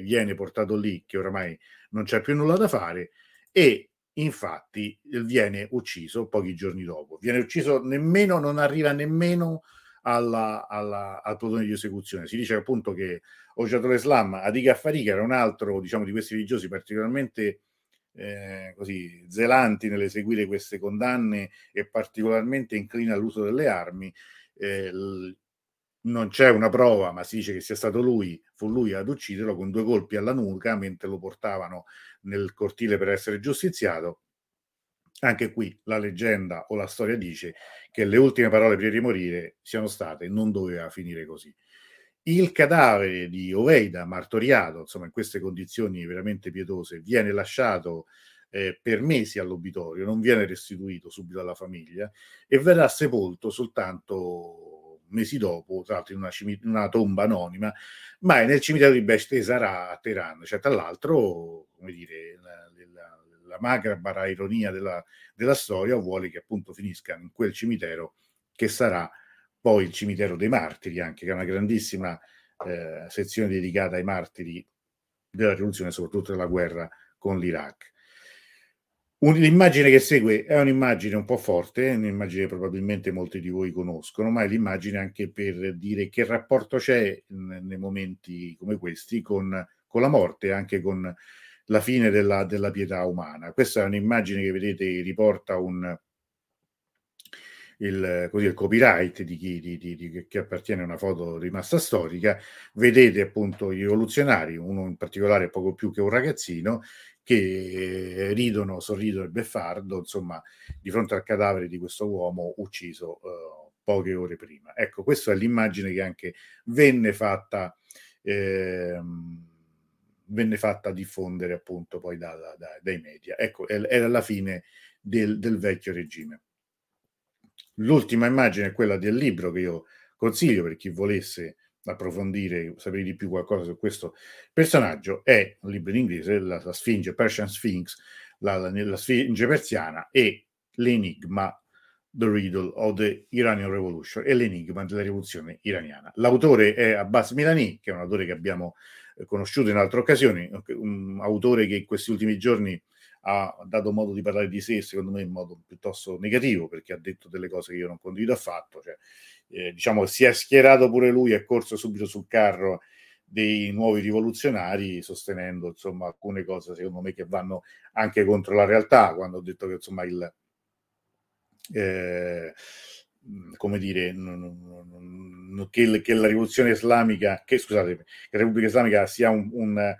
viene portato lì che oramai non c'è più nulla da fare, e infatti viene ucciso pochi giorni dopo. Viene ucciso, non arriva nemmeno al plotone di esecuzione. Si dice appunto che Hojjatul Islam Adi Ghaffari, che era un altro, diciamo, di questi religiosi particolarmente così zelanti nell'eseguire queste condanne e particolarmente incline all'uso delle armi, non c'è una prova, ma si dice che sia stato lui, fu lui ad ucciderlo con 2 colpi alla nuca mentre lo portavano nel cortile per essere giustiziato. Anche qui la leggenda o la storia dice che le ultime parole prima di morire siano state: non doveva finire così. Il cadavere di Hoveyda, martoriato, insomma, in queste condizioni veramente pietose, viene lasciato per mesi all'obitorio, non viene restituito subito alla famiglia e verrà sepolto soltanto mesi dopo, tra l'altro in una tomba anonima, ma è nel cimitero di Besht Esarah a Teheran. Cioè, tra l'altro, come dire, la macabra ironia della storia vuole che appunto finisca in quel cimitero, che sarà poi il cimitero dei martiri, anche, che è una grandissima sezione dedicata ai martiri della rivoluzione, soprattutto della guerra con l'Iraq. L'immagine che segue è un'immagine un po' forte, un'immagine probabilmente molti di voi conoscono, ma è l'immagine anche per dire che rapporto c'è nei momenti come questi con la morte, anche con la fine della pietà umana. Questa è un'immagine che, vedete, riporta il copyright che appartiene a una foto rimasta storica. Vedete appunto i rivoluzionari, uno in particolare poco più che un ragazzino, che ridono, sorridono e beffardo, insomma, di fronte al cadavere di questo uomo ucciso poche ore prima. Ecco, questa è l'immagine che anche venne fatta diffondere appunto poi dai media. Ecco, era la fine del vecchio regime. L'ultima immagine è quella del libro che io consiglio per chi volesse approfondire, sapere di più qualcosa su questo personaggio. È un libro in inglese, la Sfinge, Persian Sphinx, la Sfinge persiana e l'enigma, The Riddle of the Iranian Revolution, e l'enigma della rivoluzione iraniana. L'autore è Abbas Milani, che è un autore che abbiamo conosciuto in altre occasioni, un autore che in questi ultimi giorni ha dato modo di parlare di sé, secondo me in modo piuttosto negativo, perché ha detto delle cose che io non condivido affatto, cioè, diciamo, si è schierato pure lui, è corso subito sul carro dei nuovi rivoluzionari, sostenendo insomma alcune cose secondo me che vanno anche contro la realtà, quando ho detto che insomma il come dire che la rivoluzione islamica, che scusate, che la Repubblica Islamica sia un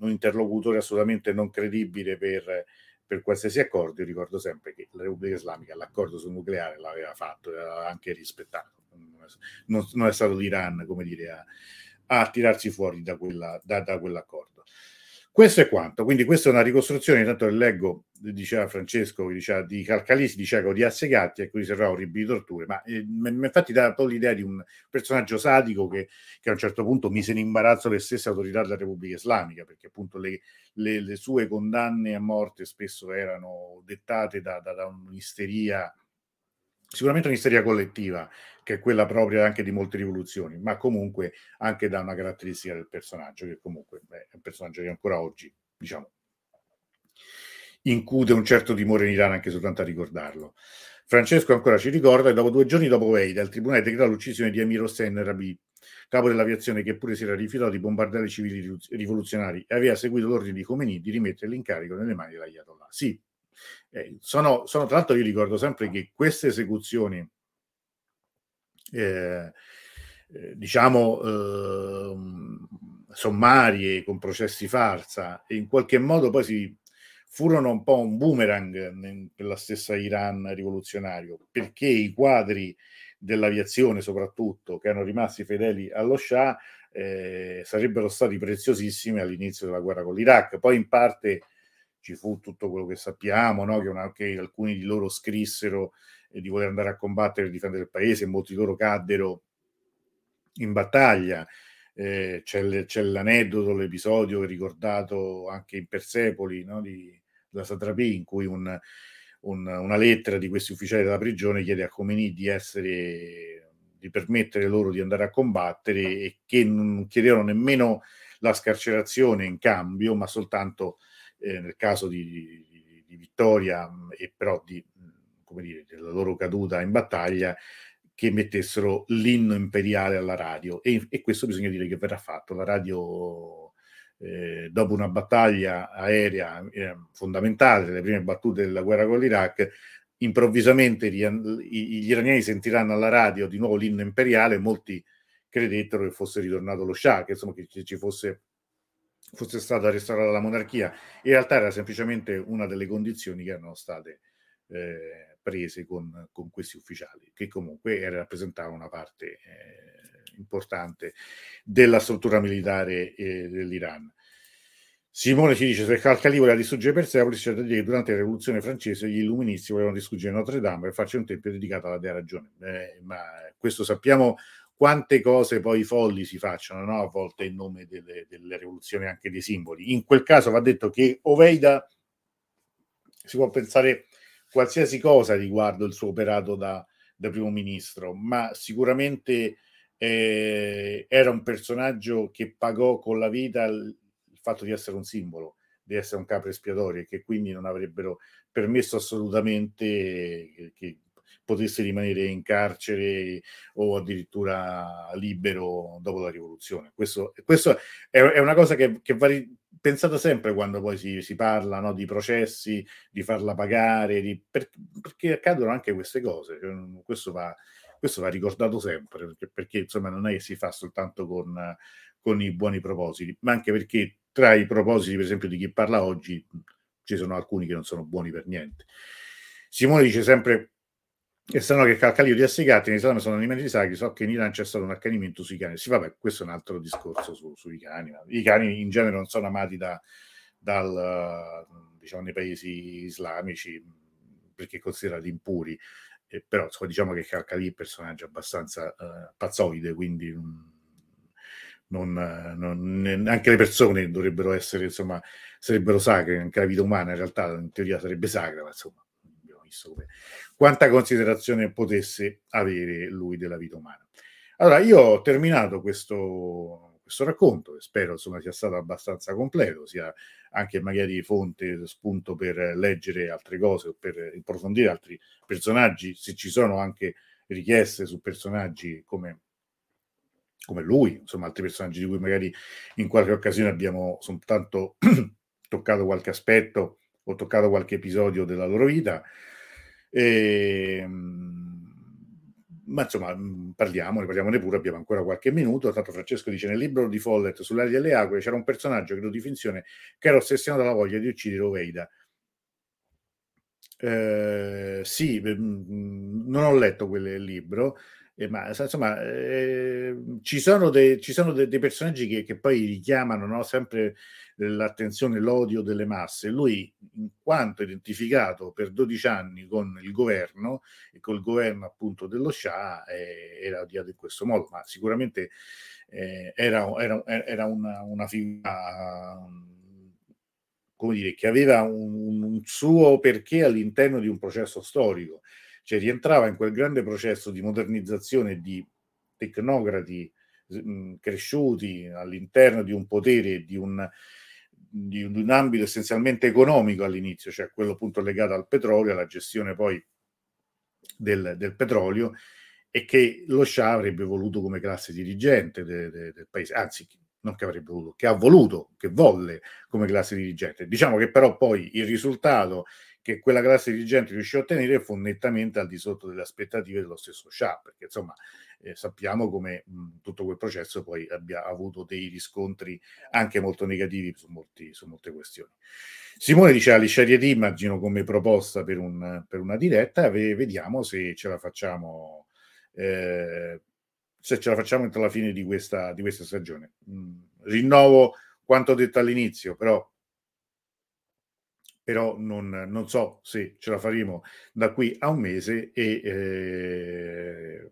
interlocutore assolutamente non credibile per qualsiasi accordo. Io ricordo sempre che la Repubblica Islamica l'accordo sul nucleare l'aveva fatto, l'aveva anche rispettato, non è stato l'Iran, come dire, a tirarsi fuori da quell'accordo. Questo è quanto, quindi questa è una ricostruzione, intanto leggo, diceva Francesco, diceva di Khalkhali, si diceva che odiasse i gatti e cui serrava orribili torture, ma infatti dà un po' l'idea di un personaggio sadico che a un certo punto mise in imbarazzo le stesse autorità della Repubblica Islamica, perché appunto le sue condanne a morte spesso erano dettate da un'isteria, sicuramente un'isteria collettiva, che è quella propria anche di molte rivoluzioni, ma comunque anche da una caratteristica del personaggio, che comunque è un personaggio che ancora oggi, diciamo, incute un certo timore in Iran anche soltanto a ricordarlo. Francesco ancora ci ricorda che dopo 2 giorni dopo Hoveyda, il tribunale decretò l'uccisione di Amir Hossein Rabi, capo dell'aviazione, che pure si era rifiutato di bombardare i civili rivoluzionari e aveva seguito l'ordine di Khomeini di rimettere l'incarico nelle mani dell'Ayatollah. Sì, sono tra l'altro, io ricordo sempre che queste esecuzioni sommarie, con processi farsa, e in qualche modo poi furono un po' un boomerang per la stessa Iran rivoluzionario, perché i quadri dell'aviazione soprattutto, che erano rimasti fedeli allo Shah, sarebbero stati preziosissimi all'inizio della guerra con l'Iraq. Poi in parte ci fu tutto quello che sappiamo, no? Che alcuni di loro scrissero di voler andare a combattere e difendere il paese, molti di loro caddero in battaglia. C'è l'aneddoto, l'episodio ricordato anche in Persepoli, no? Della satrapia, in cui una lettera di questi ufficiali della prigione chiede a Khomeini di permettere loro di andare a combattere, e che non chiedevano nemmeno la scarcerazione in cambio, ma soltanto nel caso di vittoria, e però della loro caduta in battaglia, che mettessero l'inno imperiale alla radio, e questo bisogna dire che verrà fatto. La radio, dopo una battaglia aerea fondamentale, le prime battute della guerra con l'Iraq, improvvisamente gli iraniani sentiranno alla radio di nuovo l'inno imperiale. Molti credettero che fosse ritornato lo Shah, che insomma che ci fosse stata restaurata la monarchia. In realtà era semplicemente una delle condizioni che erano state prese con questi ufficiali, che comunque rappresentavano una parte importante della struttura militare dell'Iran. Simone ci dice: se Khalkhali voleva distruggere Persepoli, c'è da dire che durante la rivoluzione francese gli illuministi volevano distruggere Notre Dame per farci un tempio dedicato alla Dea Ragione. Ma questo, sappiamo quante cose poi folli si facciano, no? A volte in nome delle rivoluzioni, anche dei simboli. In quel caso va detto che Hoveyda si può pensare qualsiasi cosa riguardo il suo operato da primo ministro, ma sicuramente era un personaggio che pagò con la vita il fatto di essere un simbolo, di essere un capro espiatorio, e che quindi non avrebbero permesso assolutamente che potesse rimanere in carcere o addirittura libero dopo la rivoluzione. Questo è una cosa che va pensata sempre quando poi si parla, no, di processi, di farla pagare, perché accadono anche queste cose. Questo va ricordato sempre, perché insomma non è che si fa soltanto con i buoni propositi, ma anche perché tra i propositi, per esempio, di chi parla oggi ci sono alcuni che non sono buoni per niente. Simone dice sempre: e sanno che Khalkhali odiasse i gatti, in Islam sono animali sacri, so che in Iran c'è stato un accanimento sui cani. Sì, vabbè, questo è un altro discorso sui cani. I cani in genere non sono amati diciamo, nei paesi islamici, perché considerati impuri. però diciamo che Khalkhali è un personaggio abbastanza pazzoide, quindi non anche le persone dovrebbero essere, insomma, sarebbero sacre, anche la vita umana in realtà in teoria sarebbe sacra, ma insomma abbiamo visto come quanta considerazione potesse avere lui della vita umana. Allora, io ho terminato questo racconto, spero insomma sia stato abbastanza completo, sia anche magari fonte, spunto per leggere altre cose o per approfondire altri personaggi, se ci sono anche richieste su personaggi come lui, insomma altri personaggi di cui magari in qualche occasione abbiamo soltanto toccato qualche aspetto o toccato qualche episodio della loro vita, ma insomma parliamone pure, abbiamo ancora qualche minuto. Tanto Francesco dice: nel libro di Follett sull'aria delle aquile c'era un personaggio, credo di finzione, che era ossessionato dalla voglia di uccidere Hoveyda. Sì, non ho letto quel libro, ma insomma ci sono dei personaggi che poi richiamano, no, sempre l'attenzione, l'odio delle masse. Lui, in quanto identificato per 12 anni con il governo e col governo appunto dello Shah, era odiato in questo modo, ma sicuramente era una figura, come dire, che aveva un suo perché all'interno di un processo storico. Cioè rientrava in quel grande processo di modernizzazione di tecnocrati cresciuti all'interno di un potere, di un ambito essenzialmente economico all'inizio, cioè quello appunto legato al petrolio, alla gestione poi del petrolio, e che lo Shah avrebbe voluto come classe dirigente del paese, anzi non che avrebbe voluto, che ha voluto, che volle come classe dirigente. Diciamo che però poi il risultato che quella classe dirigente riuscì a ottenere fu nettamente al di sotto delle aspettative dello stesso Shah, perché insomma sappiamo come tutto quel processo poi abbia avuto dei riscontri anche molto negativi su molte questioni. Simone dice: Ali Shariati, immagino come proposta per una diretta, vediamo se ce la facciamo entro la fine di questa stagione. Rinnovo quanto detto all'inizio, però non so se ce la faremo da qui a un mese, e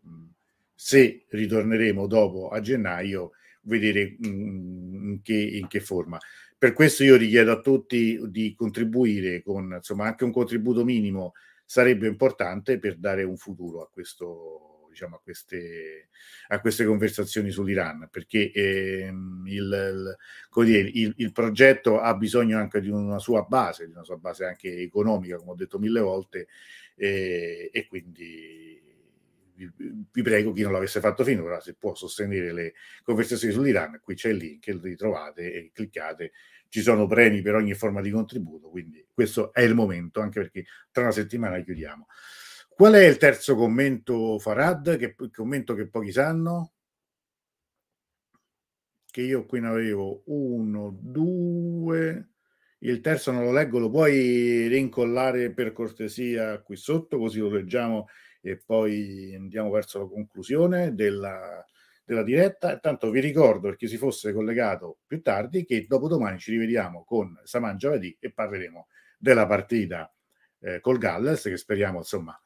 se ritorneremo dopo a gennaio, vedere in che forma. Per questo io richiedo a tutti di contribuire con, insomma, anche un contributo minimo sarebbe importante per dare un futuro a questo, diciamo, a queste conversazioni sull'Iran, perché il progetto ha bisogno anche di una sua base anche economica, come ho detto mille volte, e quindi vi prego, chi non l'avesse fatto finora, se può sostenere le conversazioni sull'Iran, qui c'è il link, li trovate e cliccate, ci sono premi per ogni forma di contributo, quindi questo è il momento, anche perché tra una settimana chiudiamo. Qual è il terzo commento, Farad? Che commento che pochi sanno? Che io qui ne avevo uno, due. Il terzo non lo leggo, lo puoi rincollare per cortesia qui sotto, così lo leggiamo e poi andiamo verso la conclusione della diretta. Intanto vi ricordo, per chi si fosse collegato più tardi, che dopodomani ci rivediamo con Saman Javadi e parleremo della partita col Galles, che speriamo insomma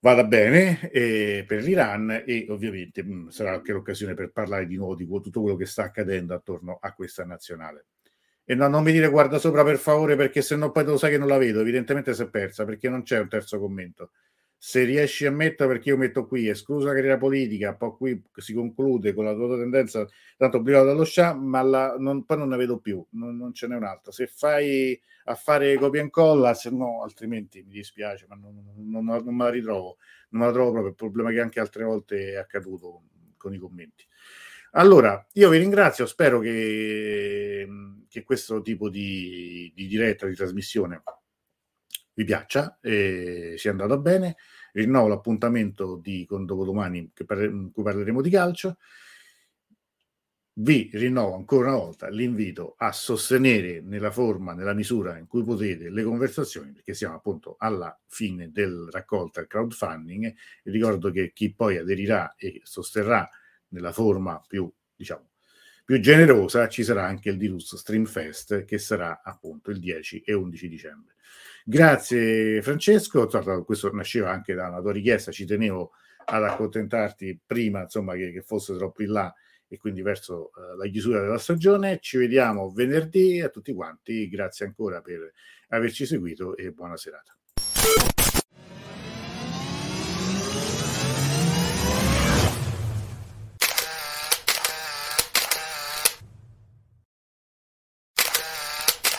vada bene per l'Iran, e ovviamente sarà anche l'occasione per parlare di nuovo di tutto quello che sta accadendo attorno a questa nazionale. E no, non mi dire guarda sopra per favore, perché sennò poi te lo sai che non la vedo, evidentemente si è persa, perché non c'è un terzo commento. Se riesci a metterlo, perché io metto qui, esclusa la carriera politica, poi qui si conclude con la tua tendenza tanto obbligata dallo Shah, ma poi non ne vedo più, non ce n'è un'altra. Se fai a fare copia e incolla, se no, altrimenti mi dispiace, ma non me la ritrovo, non me la trovo proprio, il problema che anche altre volte è accaduto con i commenti. Allora, io vi ringrazio, spero che questo tipo di diretta, di trasmissione vi piaccia, sia andato bene. Rinnovo l'appuntamento con dopodomani, in cui parleremo di calcio. Vi rinnovo ancora una volta l'invito a sostenere nella forma, nella misura in cui potete, le conversazioni, perché siamo appunto alla fine del raccolta crowdfunding. Ricordo che chi poi aderirà e sosterrà nella forma più, diciamo, più generosa, ci sarà anche il Dilux Stream Fest, che sarà appunto il 10 e 11 dicembre. Grazie Francesco, questo nasceva anche da una tua richiesta, ci tenevo ad accontentarti prima insomma che fosse troppo in là e quindi verso la chiusura della stagione. Ci vediamo venerdì, a tutti quanti grazie ancora per averci seguito e buona serata.